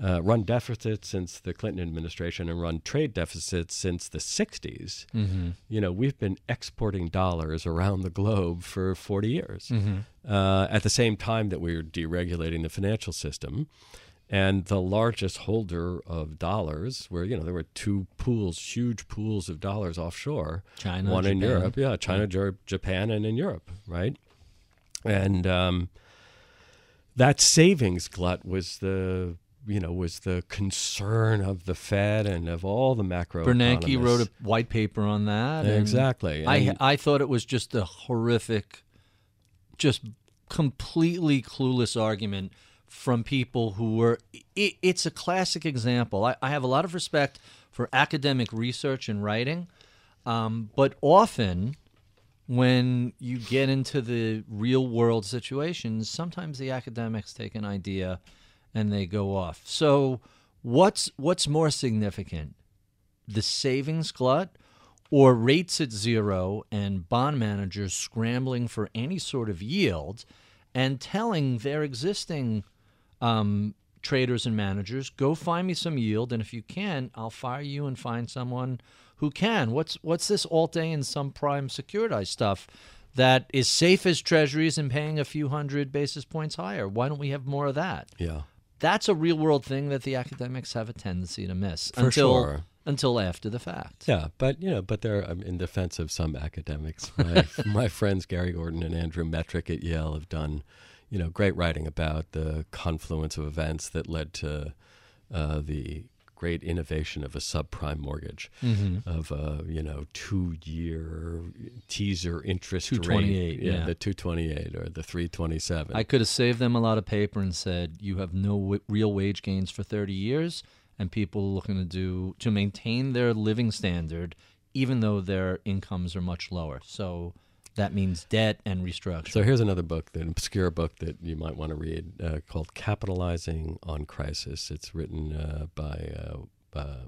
uh, run deficits since the Clinton administration and run trade deficits since the sixties, mm-hmm. you know, we've been exporting dollars around the globe for forty years. Mm-hmm. uh, at the same time that we were deregulating the financial system. And the largest holder of dollars, where, you know, there were two pools, huge pools of dollars offshore. China, one Japan. in Europe, yeah, China, yeah. Japan, and in Europe, right? And um, that savings glut was the, you know, was the concern of the Fed and of all the macro. Bernanke wrote a white paper on that. Yeah, and exactly. And I I thought it was just a horrific, just completely clueless argument from people who were, it, it's a classic example. I, I have a lot of respect for academic research and writing, um, but often when you get into the real world situations, sometimes the academics take an idea and they go off. So what's what's more significant, the savings glut or rates at zero and bond managers scrambling for any sort of yield and telling their existing Um, traders and managers, go find me some yield, and if you can, I'll fire you and find someone who can. What's what's this all day in some prime securitized stuff that is safe as treasuries and paying a few hundred basis points higher? Why don't we have more of that? Yeah, that's a real world thing that the academics have a tendency to miss For until sure. until after the fact. Yeah, but you know, but they're um, in defense of some academics. My my friends Gary Gordon and Andrew Metrick at Yale have done, you know, great writing about the confluence of events that led to uh, the great innovation of a subprime mortgage, mm-hmm. of a, you know, two-year teaser interest rate. Yeah, yeah. The two twenty-eight or the three twenty-seven. I could have saved them a lot of paper and said, you have no w- real wage gains for thirty years, and people looking to do to maintain their living standard, even though their incomes are much lower. So that means debt and restructuring. So here's another book, an obscure book that you might want to read uh, called Capitalizing on Crisis. It's written uh, by uh, uh,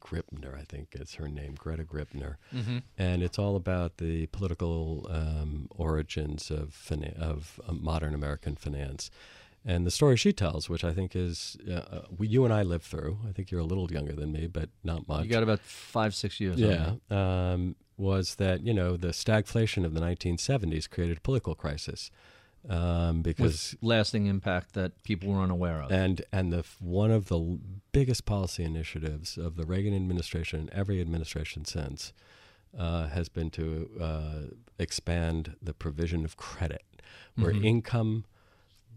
Gripner, I think is her name, Greta Gripner. Mm-hmm. And it's all about the political um, origins of, fina- of uh, modern American finance. And the story she tells, which I think is, uh, we, you and I lived through. I think you're a little younger than me, but not much. You got about five, six years. Yeah. Um, was that, you know, the stagflation of the nineteen seventies created a political crisis. Um, because With lasting impact that people were unaware of. And and the one of the biggest policy initiatives of the Reagan administration and every administration since uh, has been to uh, expand the provision of credit, where mm-hmm. income...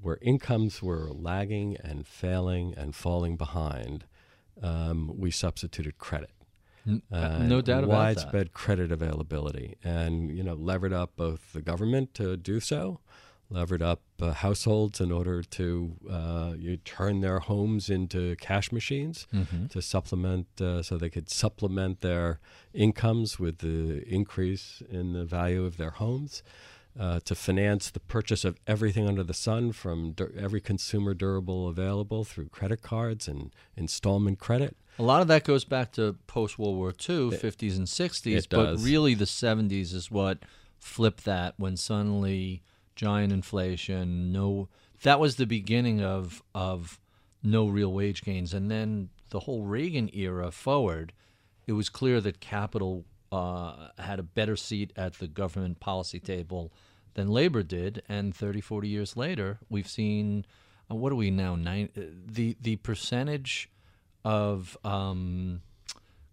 where incomes were lagging and failing and falling behind, um, we substituted credit. Uh, no doubt about that. Widespread credit availability, and you know, levered up both the government to do so, levered up uh, households in order to uh, you turn their homes into cash machines mm-hmm. to supplement, uh, so they could supplement their incomes with the increase in the value of their homes. Uh, to finance the purchase of everything under the sun, from dur- every consumer durable available through credit cards and installment credit. A lot of that goes back to post-World War Two, it, fifties and sixties, but really the seventies is what flipped that, when suddenly giant inflation, no, that was the beginning of of no real wage gains. And then the whole Reagan era forward, it was clear that capital Uh, had a better seat at the government policy table than labor did, and thirty, forty years later, we've seen uh, what are we now? Nine, uh, the the percentage of um,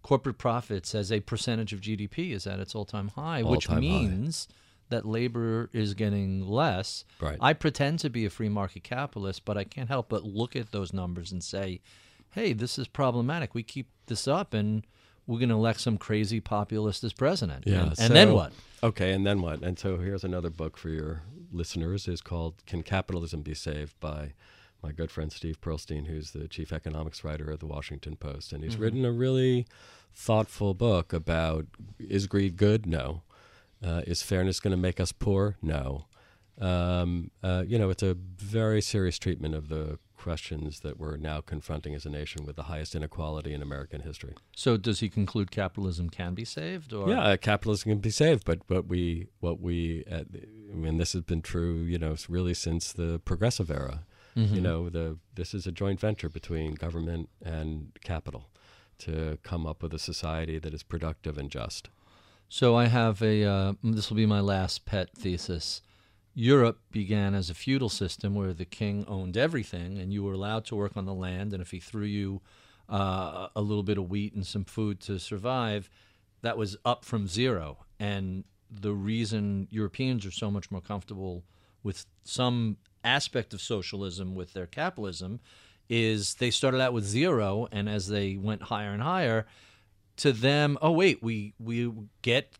corporate profits as a percentage of G D P is at its all-time high, all which means high. that labor is getting less. Right. I pretend to be a free market capitalist, but I can't help but look at those numbers and say, "Hey, this is problematic. We keep this up, and we're going to elect some crazy populist as president." Yeah, and, and so, then what? Okay, and then what? And so here's another book for your listeners. It's called Can Capitalism Be Saved? By my good friend Steve Pearlstein, who's the chief economics writer at the Washington Post. And he's mm-hmm. written a really thoughtful book about, is greed good? No. Uh, is fairness going to make us poor? No. Um, uh, you know, it's a very serious treatment of the questions that we're now confronting as a nation, with the highest inequality in American history. So does he conclude capitalism can be saved? Or yeah, uh, capitalism can be saved, but what we, what we, uh, I mean, this has been true, you know, really since the progressive era. Mm-hmm. You know, the this is a joint venture between government and capital to come up with a society that is productive and just. So I have a, uh, this will be my last pet thesis. Europe began as a feudal system where the king owned everything and you were allowed to work on the land, and if he threw you uh, a little bit of wheat and some food to survive, that was up from zero. And the reason Europeans are so much more comfortable with some aspect of socialism with their capitalism is they started out with zero, and as they went higher and higher, to them, oh wait, we we get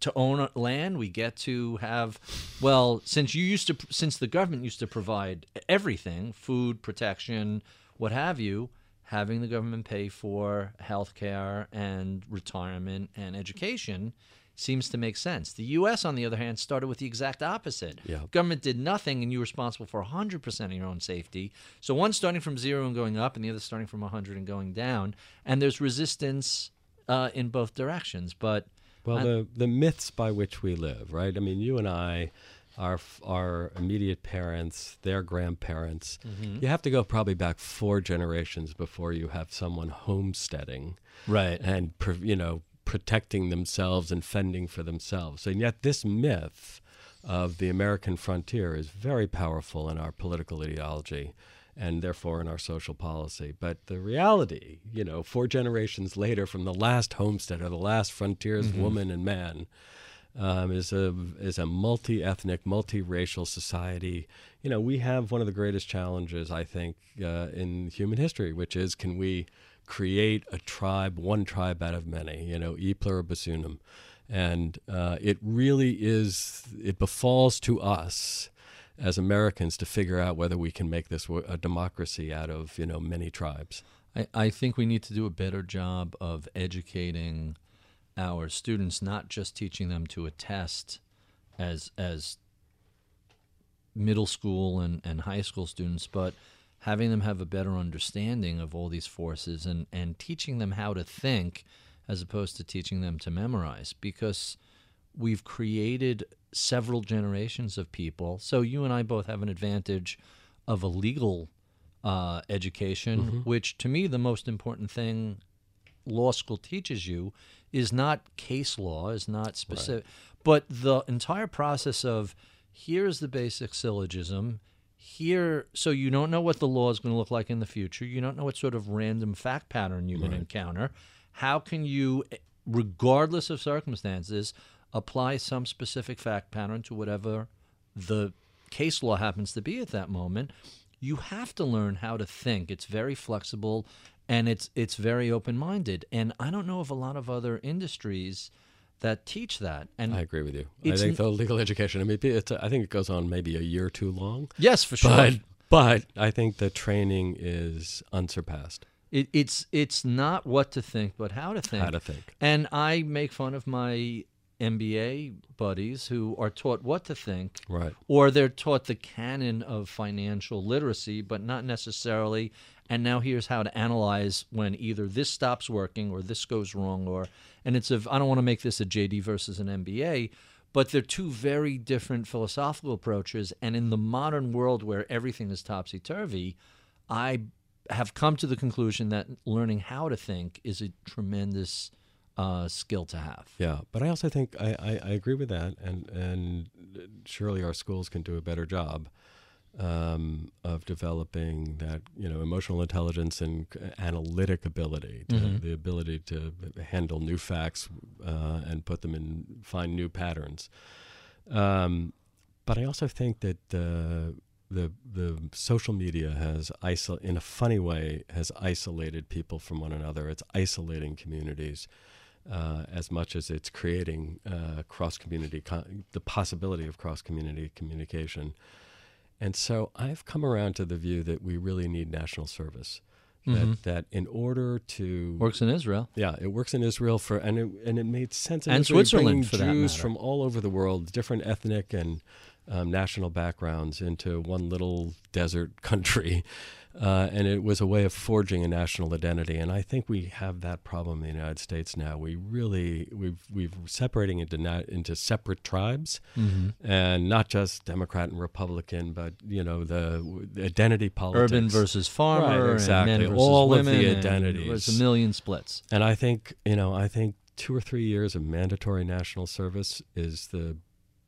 to own land, we get to have, well, since you used to, since the government used to provide everything, food, protection, what have you, having the government pay for health care and retirement and education seems to make sense. The U S, on the other hand, started with the exact opposite. Yeah. Government did nothing, and you were responsible for one hundred percent of your own safety. So one starting from zero and going up, and the other starting from one hundred and going down. And there's resistance uh, in both directions. But well, I'm the the myths by which we live, right? I mean, you and I, our our immediate parents, their grandparents. Mm-hmm. You have to go probably back four generations before you have someone homesteading, right? And you know. protecting themselves and fending for themselves. And yet this myth of the American frontier is very powerful in our political ideology and therefore in our social policy. But the reality, you know, four generations later from the last homesteader, the last frontiers mm-hmm. woman and man, um, is a, is a multi-ethnic, multi-racial society. You know, we have one of the greatest challenges, I think, uh, in human history, which is, can we create a tribe, one tribe out of many, you know, e pluribus unum. And uh, it really is, it befalls to us as Americans to figure out whether we can make this a democracy out of, you know, many tribes. I, I think we need to do a better job of educating our students, not just teaching them to a test as, as middle school and, and high school students, but having them have a better understanding of all these forces and, and teaching them how to think as opposed to teaching them to memorize, because we've created several generations of people. So you and I both have an advantage of a legal uh, education, mm-hmm. which to me the most important thing law school teaches you is not case law, is not specific, right. but the entire process of here's the basic syllogism, Here, so you don't know what the law is going to look like in the future. You don't know what sort of random fact pattern you can right. encounter. How can you, regardless of circumstances, apply some specific fact pattern to whatever the case law happens to be at that moment? You have to learn how to think. It's very flexible, and it's it's very open-minded. And I don't know of a lot of other industries that teach that. And I agree with you. I think the legal education, I mean, it's a, I think it goes on maybe a year too long. Yes, for sure. But, but I think the training is unsurpassed. It, it's it's not what to think, but how to think. How to think. And I make fun of my M B A buddies who are taught what to think, right? Or they're taught the canon of financial literacy, but not necessarily, and now here's how to analyze when either this stops working or this goes wrong, or, and it's a, I don't want to make this a J D versus an M B A, but they're two very different philosophical approaches. And in the modern world where everything is topsy-turvy, I have come to the conclusion that learning how to think is a tremendous Uh, skill to have. Yeah, but I also think I, I, I agree with that, and and surely our schools can do a better job um, of developing that, you know, emotional intelligence and analytic ability, to, mm-hmm. the ability to handle new facts uh, and put them in, find new patterns. Um, but I also think that the the the social media has isol- in a funny way has isolated people from one another. It's isolating communities. Uh, as much as it's creating uh, cross-community, con the possibility of cross-community communication. And so I've come around to the view that we really need national service, that, mm-hmm. that in order to... Works in Israel. Yeah, it works in Israel, for, and it, and it made sense in and Israel, Switzerland, for that matter. Jews from all over the world, different ethnic and um, national backgrounds into one little desert country. Uh, and it was a way of forging a national identity, and I think we have that problem in the United States now. We really we've we've separating into not, into separate tribes, mm-hmm. and not just Democrat and Republican, but you know the, the identity politics, urban versus farmer, right, exactly, and men versus all women, of the identities. There's a million splits, and I think you know I think two or three years of mandatory national service is the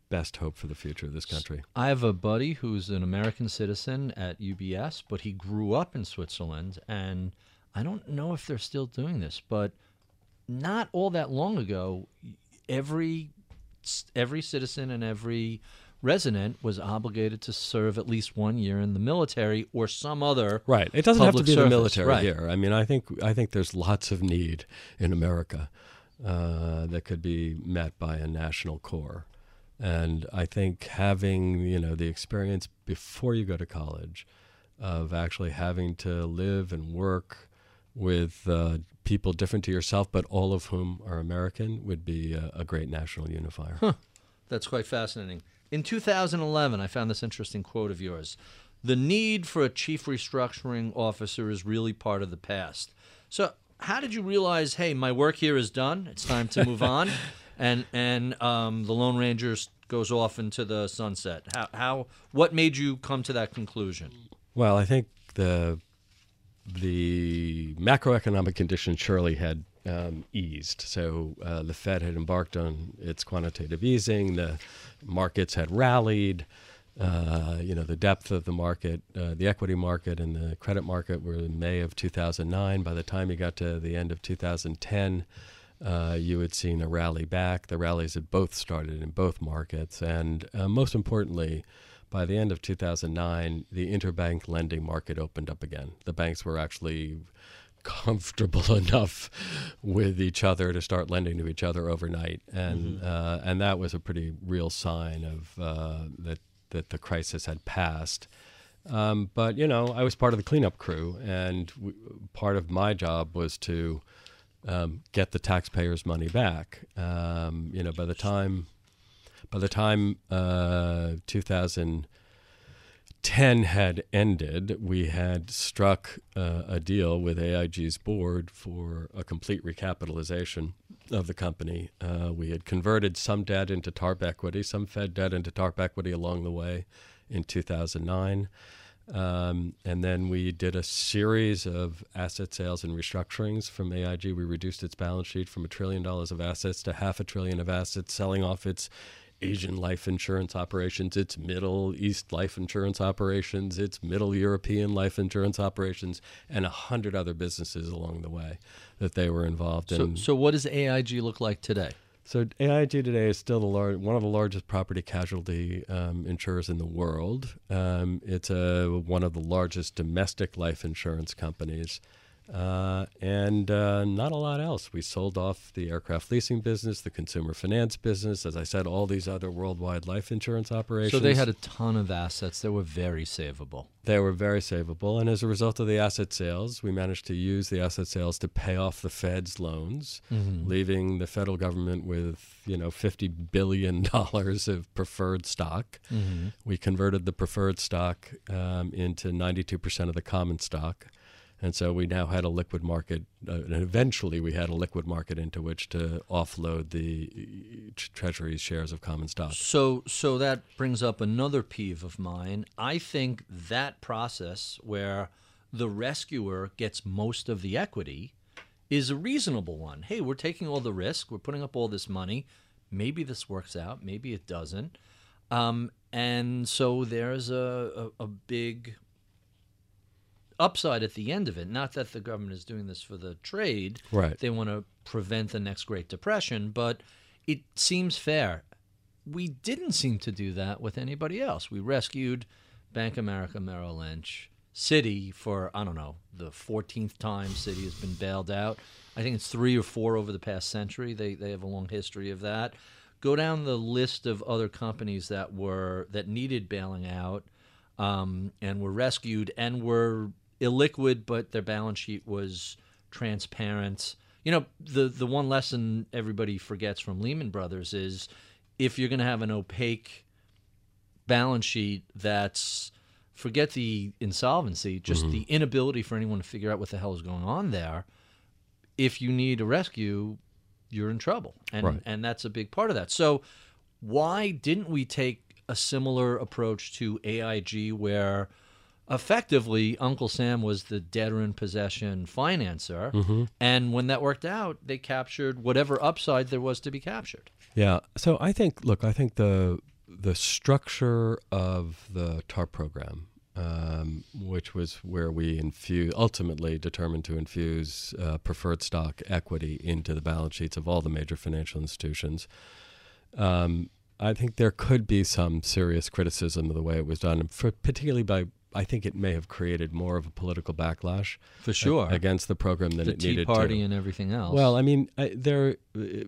best hope for the future of this country? I have a buddy who's an American citizen at U B S, but he grew up in Switzerland, and I don't know if they're still doing this, but not all that long ago, every every citizen and every resident was obligated to serve at least one year in the military or some other. Right. It doesn't have to be service. The military right. here. I mean, I think I think there's lots of need in America uh, that could be met by a national corps, and I think having you know the experience before you go to college of actually having to live and work with uh, people different to yourself, but all of whom are American, would be a, a great national unifier. Huh. That's quite fascinating. In two thousand eleven, I found this interesting quote of yours. The need for a chief restructuring officer is really part of the past. So how did you realize, hey, my work here is done, it's time to move on, and, and um, the Lone Ranger goes off into the sunset? How, how, what made you come to that conclusion? Well, I think the... the macroeconomic conditions surely had um, eased. So uh, the Fed had embarked on its quantitative easing. The markets had rallied. Uh, you know, the depth of the market, uh, the equity market and the credit market were in May of two thousand nine. By the time you got to the end of two thousand ten, uh, you had seen a rally back. The rallies had both started in both markets. And uh, most importantly, by the end of two thousand nine, the interbank lending market opened up again. The banks were actually comfortable enough with each other to start lending to each other overnight, and mm-hmm. uh, and that was a pretty real sign of uh, that that the crisis had passed. Um, but you know, I was part of the cleanup crew, and we, part of my job was to um, get the taxpayers' money back. Um, you know, by the time. By the time uh, two thousand ten had ended, we had struck uh, a deal with A I G's board for a complete recapitalization of the company. Uh, we had converted some debt into TARP equity, some Fed debt into TARP equity along the way in two thousand nine. Um, and then we did a series of asset sales and restructurings from A I G. We reduced its balance sheet from a trillion dollars of assets to half a trillion of assets, selling off its Asian life insurance operations, its Middle East life insurance operations, its Middle European life insurance operations, and a hundred other businesses along the way that they were involved in. So, so what does A I G look like today? So A I G today is still the large, one of the largest property casualty um, insurers in the world. Um, it's a, one of the largest domestic life insurance companies. Uh, and uh, not a lot else. We sold off the aircraft leasing business, the consumer finance business, as I said, all these other worldwide life insurance operations. So they had a ton of assets that were very savable. They were very savable. And as a result of the asset sales, we managed to use the asset sales to pay off the Fed's loans, mm-hmm. leaving the federal government with, you know, fifty billion dollars of preferred stock. Mm-hmm. We converted the preferred stock um, into ninety-two percent of the common stock. And so we now had a liquid market, uh, and eventually we had a liquid market into which to offload the Treasury's shares of common stock. So so that brings up another peeve of mine. I think that process where the rescuer gets most of the equity is a reasonable one. Hey, we're taking all the risk. We're putting up all this money. Maybe this works out. Maybe it doesn't. Um, and so there's a, a, a big... upside at the end of it. Not that the government is doing this for the trade. Right. They want to prevent the next Great Depression, but it seems fair. We didn't seem to do that with anybody else. We rescued Bank of America, Merrill Lynch, Citi for, I don't know, the fourteenth time Citi has been bailed out. I think it's three or four over the past century. They they have a long history of that. Go down the list of other companies that were that needed bailing out um, and were rescued and were illiquid, but their balance sheet was transparent. You know, the the one lesson everybody forgets from Lehman Brothers is if you're going to have an opaque balance sheet that's, forget the insolvency, just mm-hmm. the inability for anyone to figure out what the hell is going on there, if you need a rescue, you're in trouble. And right. and that's a big part of that. So why didn't we take a similar approach to A I G where effectively, Uncle Sam was the debtor-in-possession financer, mm-hmm. and when that worked out, they captured whatever upside there was to be captured. Yeah, so I think, look, I think the the structure of the TARP program, um, which was where we infuse, ultimately determined to infuse uh, preferred stock equity into the balance sheets of all the major financial institutions. Um, I think there could be some serious criticism of the way it was done, for, particularly by, I think it may have created more of a political backlash for sure a, against the program than the it Tea needed to. The Tea Party and everything else. Well, I mean, I, there, the,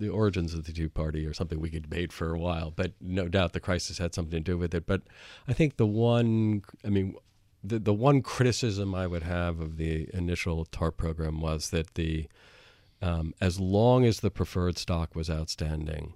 the origins of the Tea Party are something we could debate for a while, but no doubt the crisis had something to do with it. But I think the one, I mean, the, the one criticism I would have of the initial TARP program was that the, um, as long as the preferred stock was outstanding,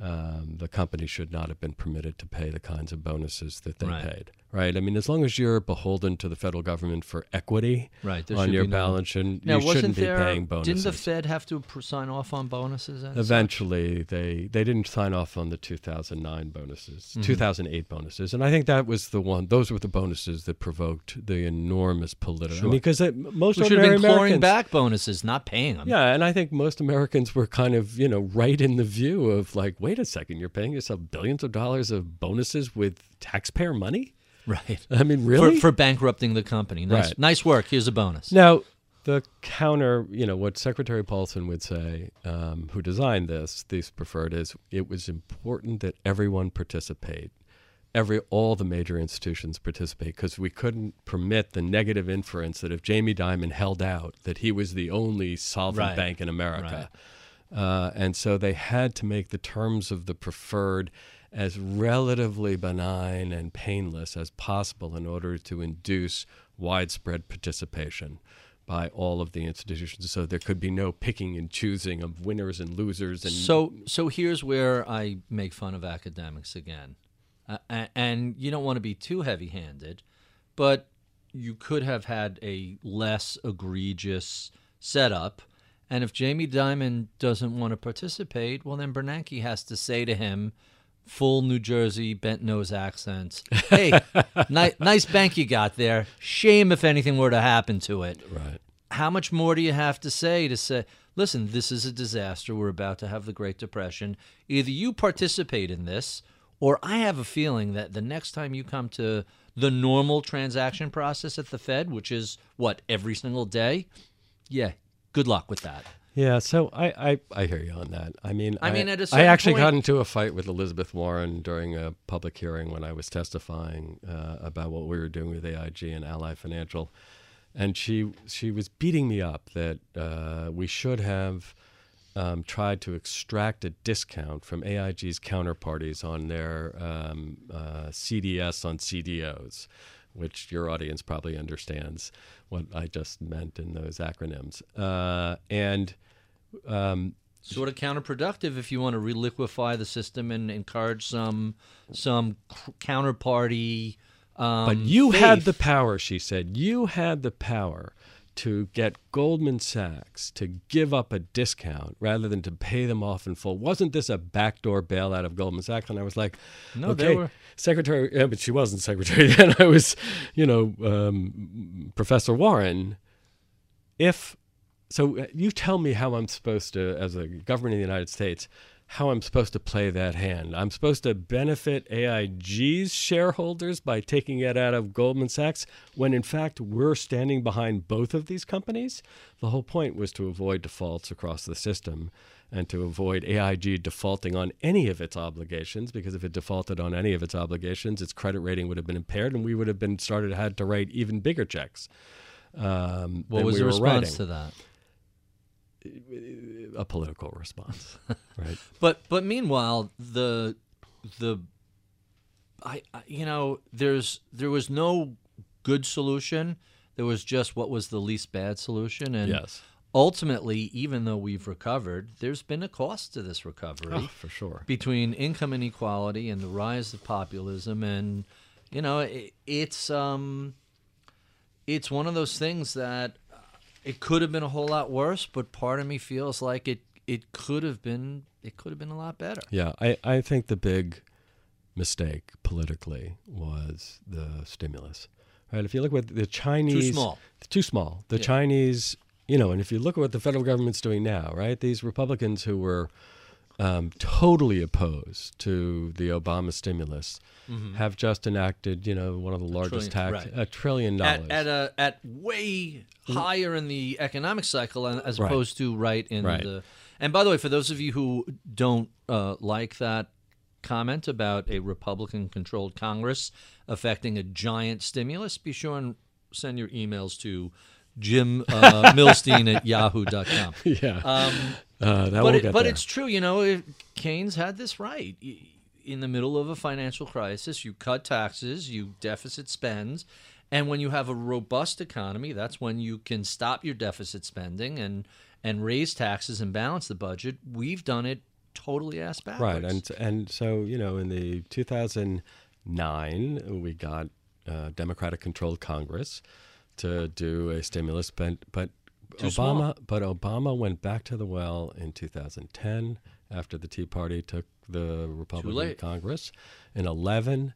Um, the company should not have been permitted to pay the kinds of bonuses that they right. paid, right? I mean, as long as you're beholden to the federal government for equity right, on your balance, no... and now, you shouldn't there, be paying bonuses. Didn't the Fed have to sign off on bonuses? Eventually, such? they they didn't sign off on the two thousand nine bonuses, mm-hmm. two thousand eight bonuses, and I think that was the one. Those were the bonuses that provoked the enormous political. Sure. I mean, because it, most we ordinary should have been clawing back bonuses, not paying them. Yeah, and I think most Americans were kind of you know right in the view of like, wait a second, you're paying yourself billions of dollars of bonuses with taxpayer money? Right. I mean, really? For, for bankrupting the company. Nice, right. nice work. Here's a bonus. Now, the counter, you know, what Secretary Paulson would say, um, who designed this, these preferred, is it was important that everyone participate. Every, all the major institutions participate, because we couldn't permit the negative inference that if Jamie Dimon held out, that he was the only solvent right. bank in America. Right. Uh, and so they had to make the terms of the preferred as relatively benign and painless as possible in order to induce widespread participation by all of the institutions. So there could be no picking and choosing of winners and losers. And so, so here's where I make fun of academics again. Uh, and, and you don't want to be too heavy-handed, but you could have had a less egregious setup. And if Jamie Dimon doesn't want to participate, well, then Bernanke has to say to him, full New Jersey bent-nose accents, hey, ni nice bank you got there. Shame if anything were to happen to it. Right. How much more do you have to say to say, listen, this is a disaster. We're about to have the Great Depression. Either you participate in this, or I have a feeling that the next time you come to the normal transaction process at the Fed, which is, what, every single day? Yeah. Good luck with that. Yeah, so I, I, I hear you on that. I mean, I, I, mean, at a certain I actually point, got into a fight with Elizabeth Warren during a public hearing when I was testifying uh, about what we were doing with A I G and Ally Financial. And she, she was beating me up that uh, we should have um, tried to extract a discount from A I G's counterparties on their um, uh, C D S on C D Os, which your audience probably understands what I just meant in those acronyms. Uh, and um, sort of counterproductive if you want to reliquify the system and encourage some some counterparty um, But you faith. had the power, she said. You had the power to get Goldman Sachs to give up a discount rather than to pay them off in full. Wasn't this a backdoor bailout of Goldman Sachs? And I was like, no, okay, they were. Secretary, yeah, but she wasn't Secretary then. I was, you know, um, Professor Warren. If, so you tell me how I'm supposed to, as a government of the United States, how I'm supposed to play that hand. I'm supposed to benefit A I G's shareholders by taking it out of Goldman Sachs when, in fact, we're standing behind both of these companies. The whole point was to avoid defaults across the system and to avoid A I G defaulting on any of its obligations, because if it defaulted on any of its obligations, its credit rating would have been impaired and we would have been started had to write even bigger checks. Um, what was the response to that? A political response, right? but but meanwhile, the the I, I you know there's there was no good solution. There was just what was the least bad solution, and yes. ultimately, even though we've recovered, there's been a cost to this recovery, oh, for sure, between income inequality and the rise of populism, and you know it, it's um it's one of those things that. It could have been a whole lot worse, but part of me feels like it it could have been it could have been a lot better. Yeah, I, I think the big mistake politically was the stimulus. Right? If you look at what the Chinese too small. Too small. The yeah. Chinese, you know, and if you look at what the federal government's doing now, right? These Republicans who were um, totally opposed to the Obama stimulus, mm-hmm. have just enacted, you know, one of the largest tax, right. a trillion dollars. At, at, a, at way higher in the economic cycle as opposed right. to right in right. the... And by the way, for those of you who don't uh, like that comment about a Republican-controlled Congress affecting a giant stimulus, be sure and send your emails to Jim uh, Milstein at yahoo dot com. Yeah. Um, uh, that but it, but it's true, you know, Keynes had this right. In the middle of a financial crisis, you cut taxes, you deficit spend, and when you have a robust economy, that's when you can stop your deficit spending and, and raise taxes and balance the budget. We've done it totally ass backwards. Right, and, and so, you know, in the two thousand nine, we got uh, Democratic-controlled Congress to do a stimulus, but, but Obama, but Obama went back to the well in two thousand ten after the Tea Party took the Republican Congress. In eleven,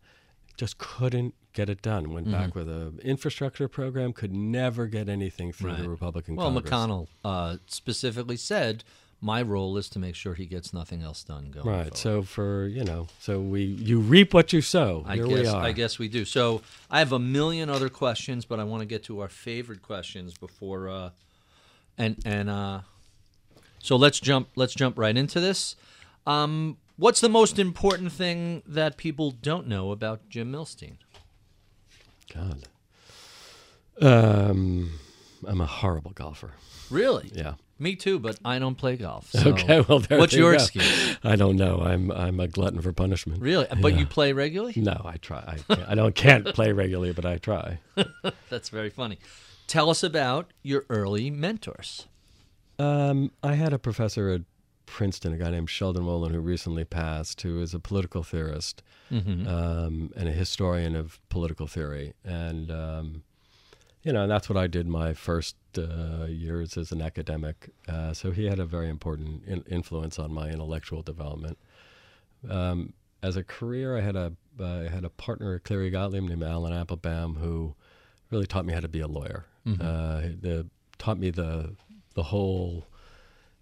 just couldn't get it done. Went mm-hmm. back with an infrastructure program, could never get anything through right. the Republican well, Congress. Well, McConnell uh, specifically said, my role is to make sure he gets nothing else done going Right. forward. So for, you know, so we you reap what you sow. I Here guess, we are. I guess we do. So I have a million other questions, but I want to get to our favorite questions before uh and and uh so let's jump let's jump right into this. Um what's the most important thing that people don't know about Jim Milstein? God. Um I'm a horrible golfer. Really? Yeah. Me too, but I don't play golf. So okay, well, there what's your you excuse? I don't know. I'm I'm a glutton for punishment. Really? But yeah. you play regularly? No, I try. I, I don't can't play regularly, but I try. That's very funny. Tell us about your early mentors. Um, I had a professor at Princeton, a guy named Sheldon Wolin, who recently passed, who is a political theorist mm-hmm. um, and a historian of political theory, and. Um, You know, and that's what I did my first uh, years as an academic. Uh, so he had a very important in influence on my intellectual development. Um, as a career, I had a uh, I had a partner at Cleary Gottlieb named Alan Applebaum, who really taught me how to be a lawyer. Mm-hmm. uh, the, taught me the the whole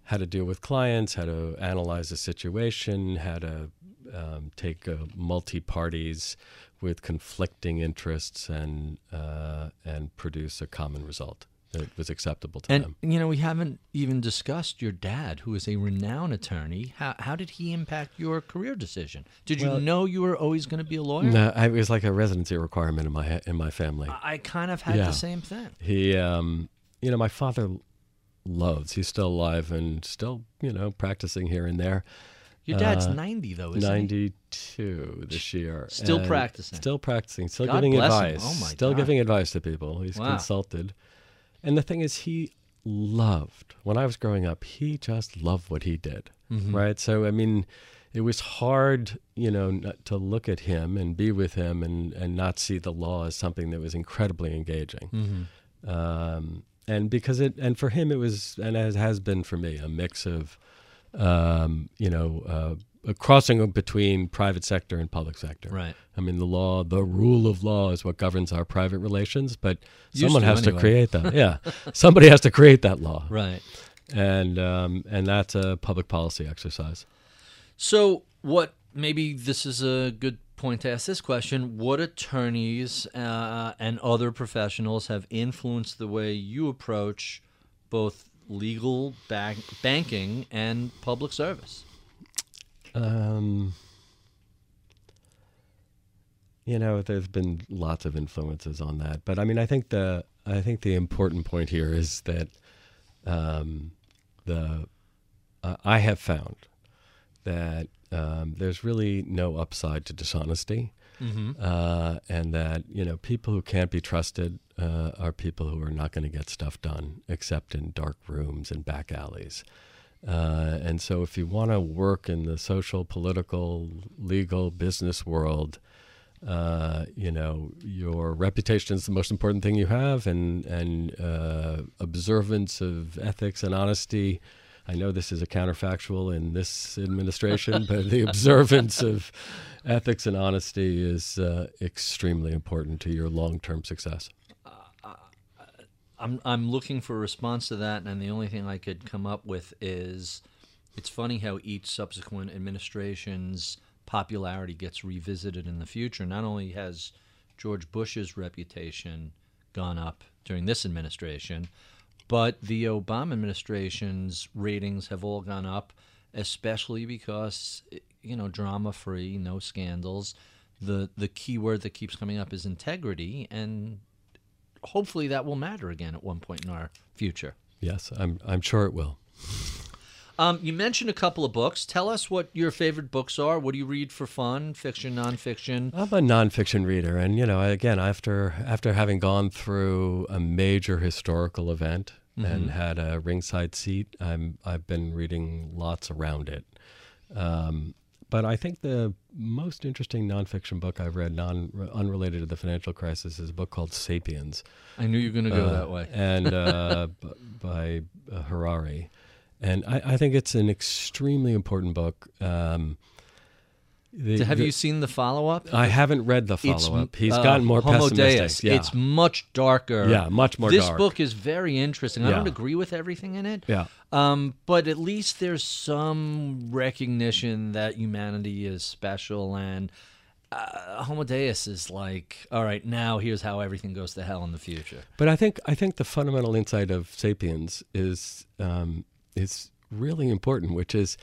how to deal with clients, how to analyze a situation, how to um, take uh, multi-parties with conflicting interests and uh, and produce a common result that was acceptable to them. And, you know, we haven't even discussed your dad, who is a renowned attorney. How, how did he impact your career decision? Did well, you know you were always going to be a lawyer? No, I, it was like a residency requirement in my in my family. I, I kind of had yeah. the same thing. He, um, you know, my father loves. He's still alive and still, you know, practicing here and there. Your dad's uh, ninety, though, isn't ninety-two he? This year. Still and practicing. Still practicing. Still God giving advice. Oh my still God. giving advice to people. He's wow. consulted. And the thing is, he loved, when I was growing up, he just loved what he did, mm-hmm. right? So, I mean, it was hard, you know, not to look at him and be with him and, and not see the law as something that was incredibly engaging. Mm-hmm. um, and because it, and for him, it was, and as has been for me, a mix of, Um, you know, uh, a crossing between private sector and public sector. Right. I mean, the law, the rule of law is what governs our private relations, but Used someone to has anyway. to create that. Yeah. Somebody has to create that law. Right. And, um, and that's a public policy exercise. So what, maybe this is a good point to ask this question, what attorneys uh, and other professionals have influenced the way you approach both legal bank banking and public service? Um, you know, there's been lots of influences on that, but I mean, I think the I think the important point here is that um, the uh, I have found that um, there's really no upside to dishonesty, mm-hmm. uh, and that you know people who can't be trusted. Uh, are people who are not going to get stuff done except in dark rooms and back alleys. Uh, and so if you want to work in the social, political, legal, business world, uh, you know, your reputation is the most important thing you have, and, and uh, observance of ethics and honesty. I know this is a counterfactual in this administration, but the observance of ethics and honesty is uh, extremely important to your long-term success. I'm, I'm looking for a response to that, and the only thing I could come up with is It's funny how each subsequent administration's popularity gets revisited in the future. Not only has George Bush's reputation gone up during this administration, but the Obama administration's ratings have all gone up, especially because, you know, drama-free, no scandals. The the key word that keeps coming up is integrity, and hopefully that will matter again at one point in our future. Yes, I'm I'm sure it will. Um, you mentioned a couple of books. Tell us what your favorite books are. What do you read for fun? Fiction, nonfiction? I'm a nonfiction reader, and you know, again, after after having gone through a major historical event mm-hmm. and had a ringside seat, I'm I've been reading lots around it. Um, but I think the most interesting nonfiction book I've read, non unrelated to the financial crisis, is a book called *Sapiens*. I knew you were going to go uh, that way. And uh, by uh, Harari. And I, I think it's an extremely important book. Um, the, Have the, you seen the follow-up? I haven't read the follow-up. He's uh, gotten more Homo pessimistic. Yeah. It's much darker. Yeah, much more this dark. This book is very interesting. Yeah. I don't agree with everything in it. Yeah. Um, but at least there's some recognition that humanity is special, and uh, Homo Deus is like, all right, now here's how everything goes to hell in the future. But I think I think the fundamental insight of *Sapiens* is. Um, It's really important, which is,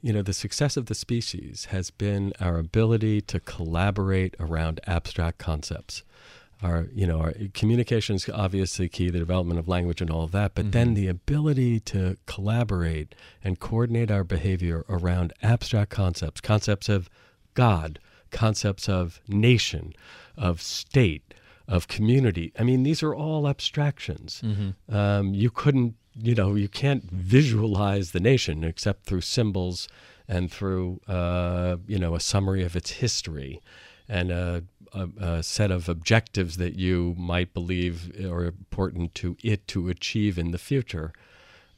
you know, the success of the species has been our ability to collaborate around abstract concepts. Our, you know, our communication is obviously key, the development of language and all of that, but mm-hmm. then the ability to collaborate and coordinate our behavior around abstract concepts, concepts of God, concepts of nation, of state, of community. I mean, these are all abstractions. Mm-hmm. Um, you couldn't You know, you can't visualize the nation except through symbols and through, uh, you know, a summary of its history and a, a, a set of objectives that you might believe are important to it to achieve in the future.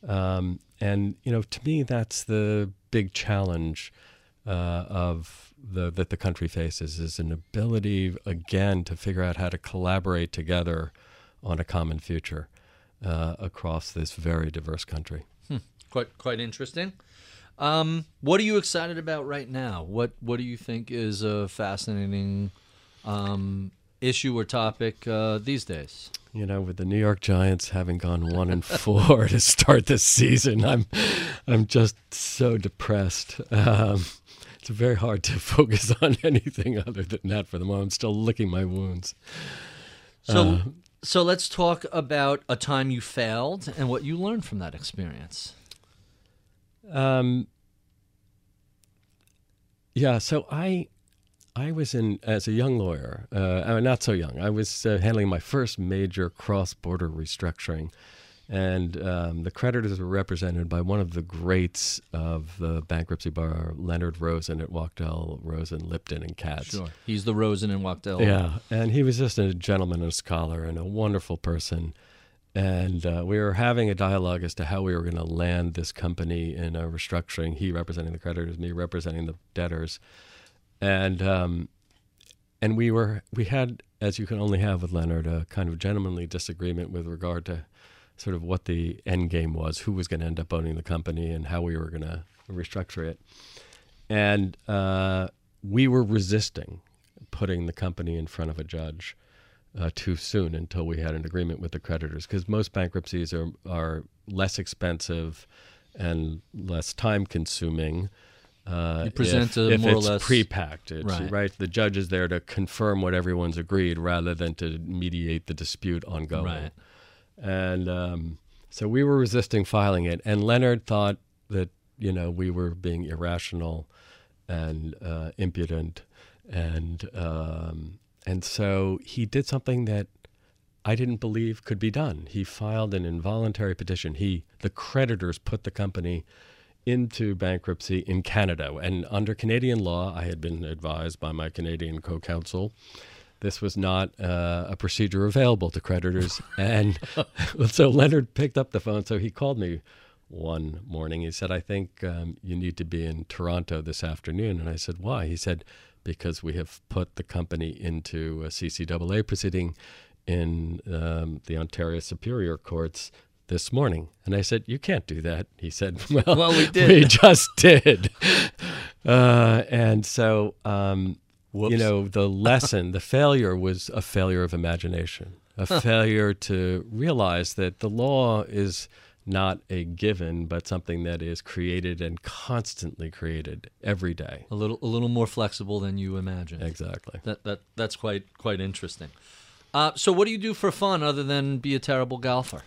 Um, and, you know, to me, that's the big challenge uh, of the, that the country faces, is an ability, again, to figure out how to collaborate together on a common future. Uh, across this very diverse country. Hmm. Quite quite interesting. Um, what are you excited about right now? What what do you think is a fascinating um, issue or topic uh, these days? You know, with the New York Giants having gone one and four to start this season, I'm I'm just so depressed. Um, it's very hard to focus on anything other than that for the moment. I'm still licking my wounds. So. Uh, So let's talk about a time you failed and what you learned from that experience. Um, yeah, so I, I was in, as a young lawyer, uh, not so young, I was uh, handling my first major cross-border restructuring. And um, the creditors were represented by one of the greats of the bankruptcy bar, Leonard Rosen at Wachtell, Rosen, Lipton, and Katz. Sure. He's the Rosen and Wachtell. Yeah, and he was just a gentleman and a scholar and a wonderful person. And uh, we were having a dialogue as to how we were going to land this company in a restructuring, he representing the creditors, me representing the debtors. And um, and we were we had, as you can only have with Leonard, a kind of gentlemanly disagreement with regard to sort of what the end game was, who was going to end up owning the company and how we were going to restructure it. And uh, we were resisting putting the company in front of a judge uh, too soon until we had an agreement with the creditors, because most bankruptcies are, are less expensive and less time-consuming. Uh, you present if, a if more it's or less pre-packed, right. right? The judge is there to confirm what everyone's agreed rather than to mediate the dispute ongoing. Right. And um, so we were resisting filing it. And Leonard thought that, you know, we were being irrational and uh, impudent. And, um, and so he did something that I didn't believe could be done. He filed an involuntary petition. He, the creditors put the company into bankruptcy in Canada. And under Canadian law, I had been advised by my Canadian co-counsel, this was not uh, a procedure available to creditors. And so Leonard picked up the phone. So he called me one morning. He said, I think um, you need to be in Toronto this afternoon. And I said, why? He said, because we have put the company into a C C A A proceeding in um, the Ontario Superior Courts this morning. And I said, you can't do that. He said, well, well we did. We just did. Uh, and so, um, you know, the lesson, the failure was a failure of imagination, a huh. failure to realize that the law is not a given, but something that is created and constantly created every day. A little, a little more flexible than you imagine. Exactly. That that that's quite quite interesting. Uh, so, what do you do for fun other than be a terrible golfer?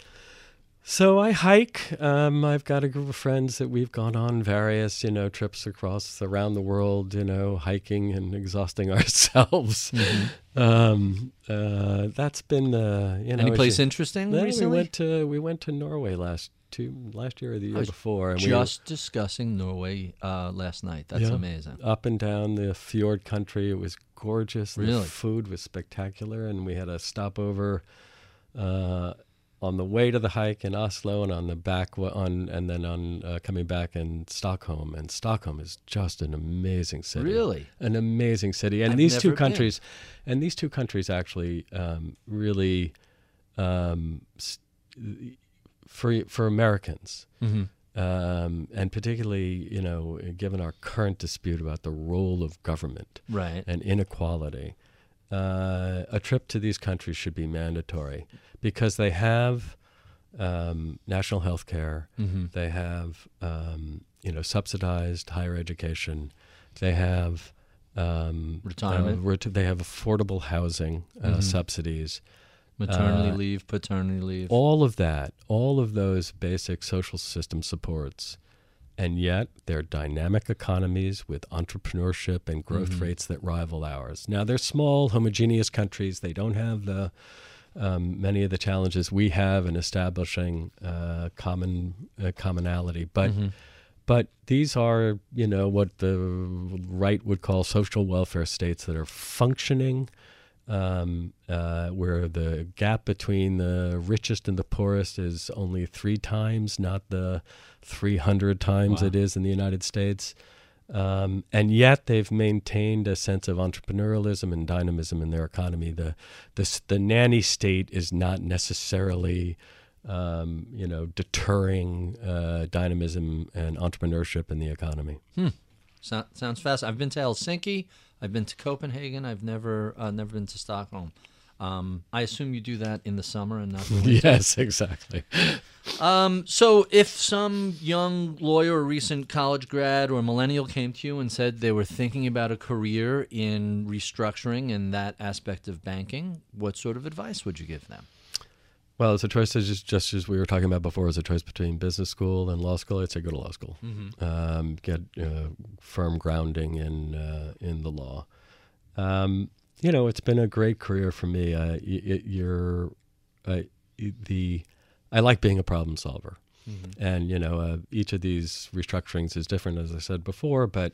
So I hike. Um, I've got a group of friends that we've gone on various, you know, trips across around the world, you know, hiking and exhausting ourselves. Mm-hmm. um, uh, that's been the, you know. Any place you, interesting then recently? We went to we went to Norway last two last year or the year I was before. And just we were, discussing Norway uh, last night. That's yeah, amazing. Up and down the fjord country, it was gorgeous. Really? The food was spectacular, and we had a stopover. Uh, on the way to the hike in Oslo and on the back on and then on uh, coming back in Stockholm. And Stockholm is just an amazing city. Really? An amazing city. And I've these two countries been. and these two countries actually um, really um, for for Americans. Mm-hmm. Um, and particularly, you know, given our current dispute about the role of government right. and inequality, Uh, a trip to these countries should be mandatory because they have um, national health care, mm-hmm. they have um, you know subsidized higher education, they have um, retirement, uh, ret- they have affordable housing uh, mm-hmm. subsidies, maternity uh, leave, paternity leave, all of that, all of those basic social system supports. And yet they're dynamic economies with entrepreneurship and growth mm-hmm. rates that rival ours. Now, they're small, homogeneous countries. They don't have the um, many of the challenges we have in establishing uh, common uh, commonality. But mm-hmm. but these are, you know, what the right would call social welfare states that are functioning, um, uh, where the gap between the richest and the poorest is only three times, not the three hundred times wow. it is in the United States. Um, and yet they've maintained a sense of entrepreneurialism and dynamism in their economy. The the, the nanny state is not necessarily, um, you know, deterring uh, dynamism and entrepreneurship in the economy. Hmm. So, sounds fast. I've been to Helsinki. I've been to Copenhagen. I've never uh, never been to Stockholm. Um, I assume you do that in the summer and not the winter. Yes, exactly. Um, so if some young lawyer or recent college grad or millennial came to you and said they were thinking about a career in restructuring and that aspect of banking, what sort of advice would you give them? Well, it's a choice, just, just as we were talking about before, it's a choice between business school and law school. I'd say go to law school. Mm-hmm. Um, get uh, firm grounding in, uh, in the law. Um, you know, it's been a great career for me. Uh, it, you're, uh, the... I like being a problem solver, mm-hmm. and you know uh, each of these restructurings is different, as I said before. But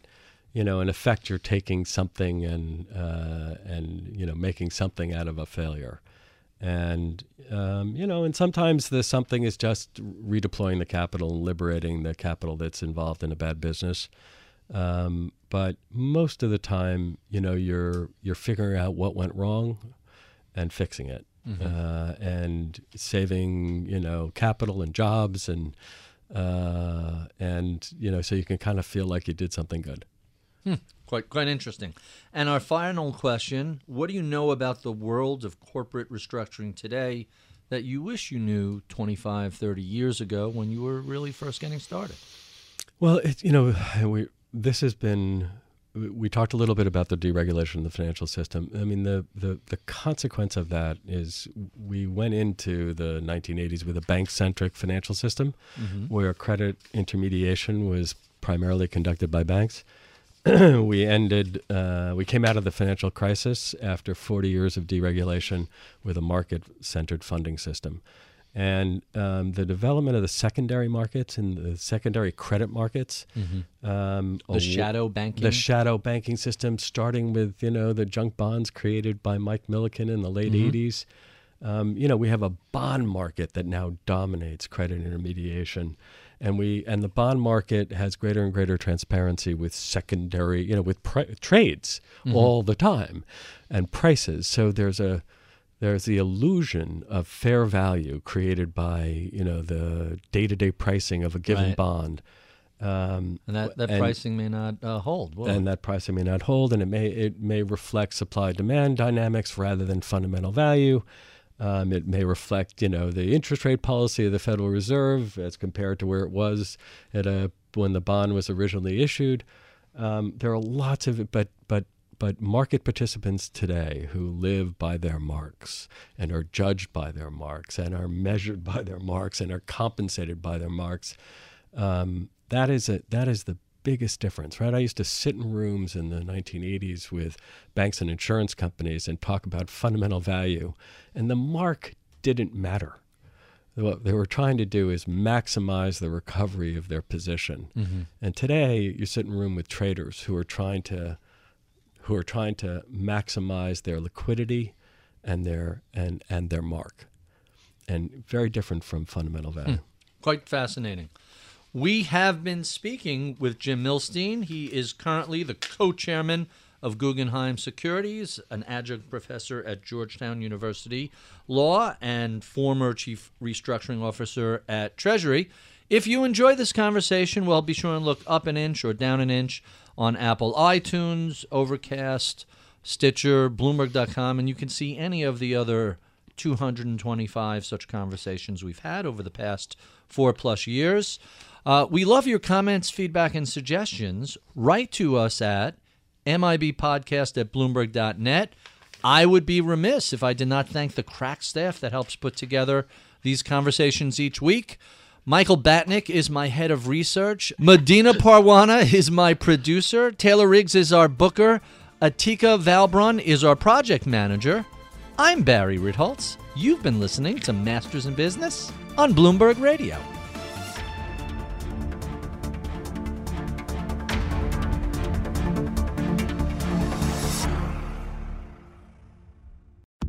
you know, in effect, you're taking something and uh, and you know making something out of a failure, and um, you know, and sometimes the something is just redeploying the capital and liberating the capital that's involved in a bad business. Um, but most of the time, you know, you're you're figuring out what went wrong, and fixing it. Mm-hmm. Uh, and saving, you know, capital and jobs, and uh, and you know, so you can kind of feel like you did something good. Hmm. Quite quite interesting. And our final question: what do you know about the world of corporate restructuring today that you wish you knew twenty-five, thirty years ago when you were really first getting started? Well, it, you know, we this has been. We talked a little bit about the deregulation of the financial system. I mean, the, the, the consequence of that is we went into the nineteen eighties with a bank-centric financial system mm-hmm. where credit intermediation was primarily conducted by banks. we ended, uh, we came out of the financial crisis after forty years of deregulation with a market-centered funding system. And um, the development of the secondary markets and the secondary credit markets, mm-hmm. um, the shadow banking, the shadow banking system, starting with you know the junk bonds created by Mike Millikan in the late mm-hmm. eighties. Um, you know we have a bond market that now dominates credit intermediation, and we and the bond market has greater and greater transparency with secondary, you know, with pr- trades mm-hmm. all the time, and prices. So there's a There's the illusion of fair value created by, you know, the day-to-day pricing of a given right. bond. Um, and that, that and, pricing may not uh, hold. Whoa. And that pricing may not hold, and it may it may reflect supply-demand dynamics rather than fundamental value. Um, it may reflect, you know, the interest rate policy of the Federal Reserve as compared to where it was at a, when the bond was originally issued. Um, there are lots of it, but but but market participants today who live by their marks and are judged by their marks and are measured by their marks and are compensated by their marks. Um, That is a that is the biggest difference, right? I used to sit in rooms in the nineteen eighties with banks and insurance companies and talk about fundamental value, and the mark didn't matter. What they were trying to do is maximize the recovery of their position. Mm-hmm. And today, you sit in a room with traders who are trying to who are trying to maximize their liquidity and their and and their mark, and very different from fundamental value. Hmm. Quite fascinating. We have been speaking with Jim Milstein. He is currently the co-chairman of Guggenheim Securities, an adjunct professor at Georgetown University Law, and former chief restructuring officer at Treasury. If you enjoy this conversation, well, be sure and look up an inch or down an inch on Apple iTunes, Overcast, Stitcher, Bloomberg dot com, and you can see any of the other two hundred twenty-five such conversations we've had over the past four-plus years. Uh, we love your comments, feedback, and suggestions. Write to us at M I B podcast at bloomberg dot net. I would be remiss if I did not thank the crack staff that helps put together these conversations each week. Michael Batnick is my head of research. Medina Parwana is my producer. Taylor Riggs is our booker. Atika Valbrun is our project manager. I'm Barry Ritholtz. You've been listening to Masters in Business on Bloomberg Radio.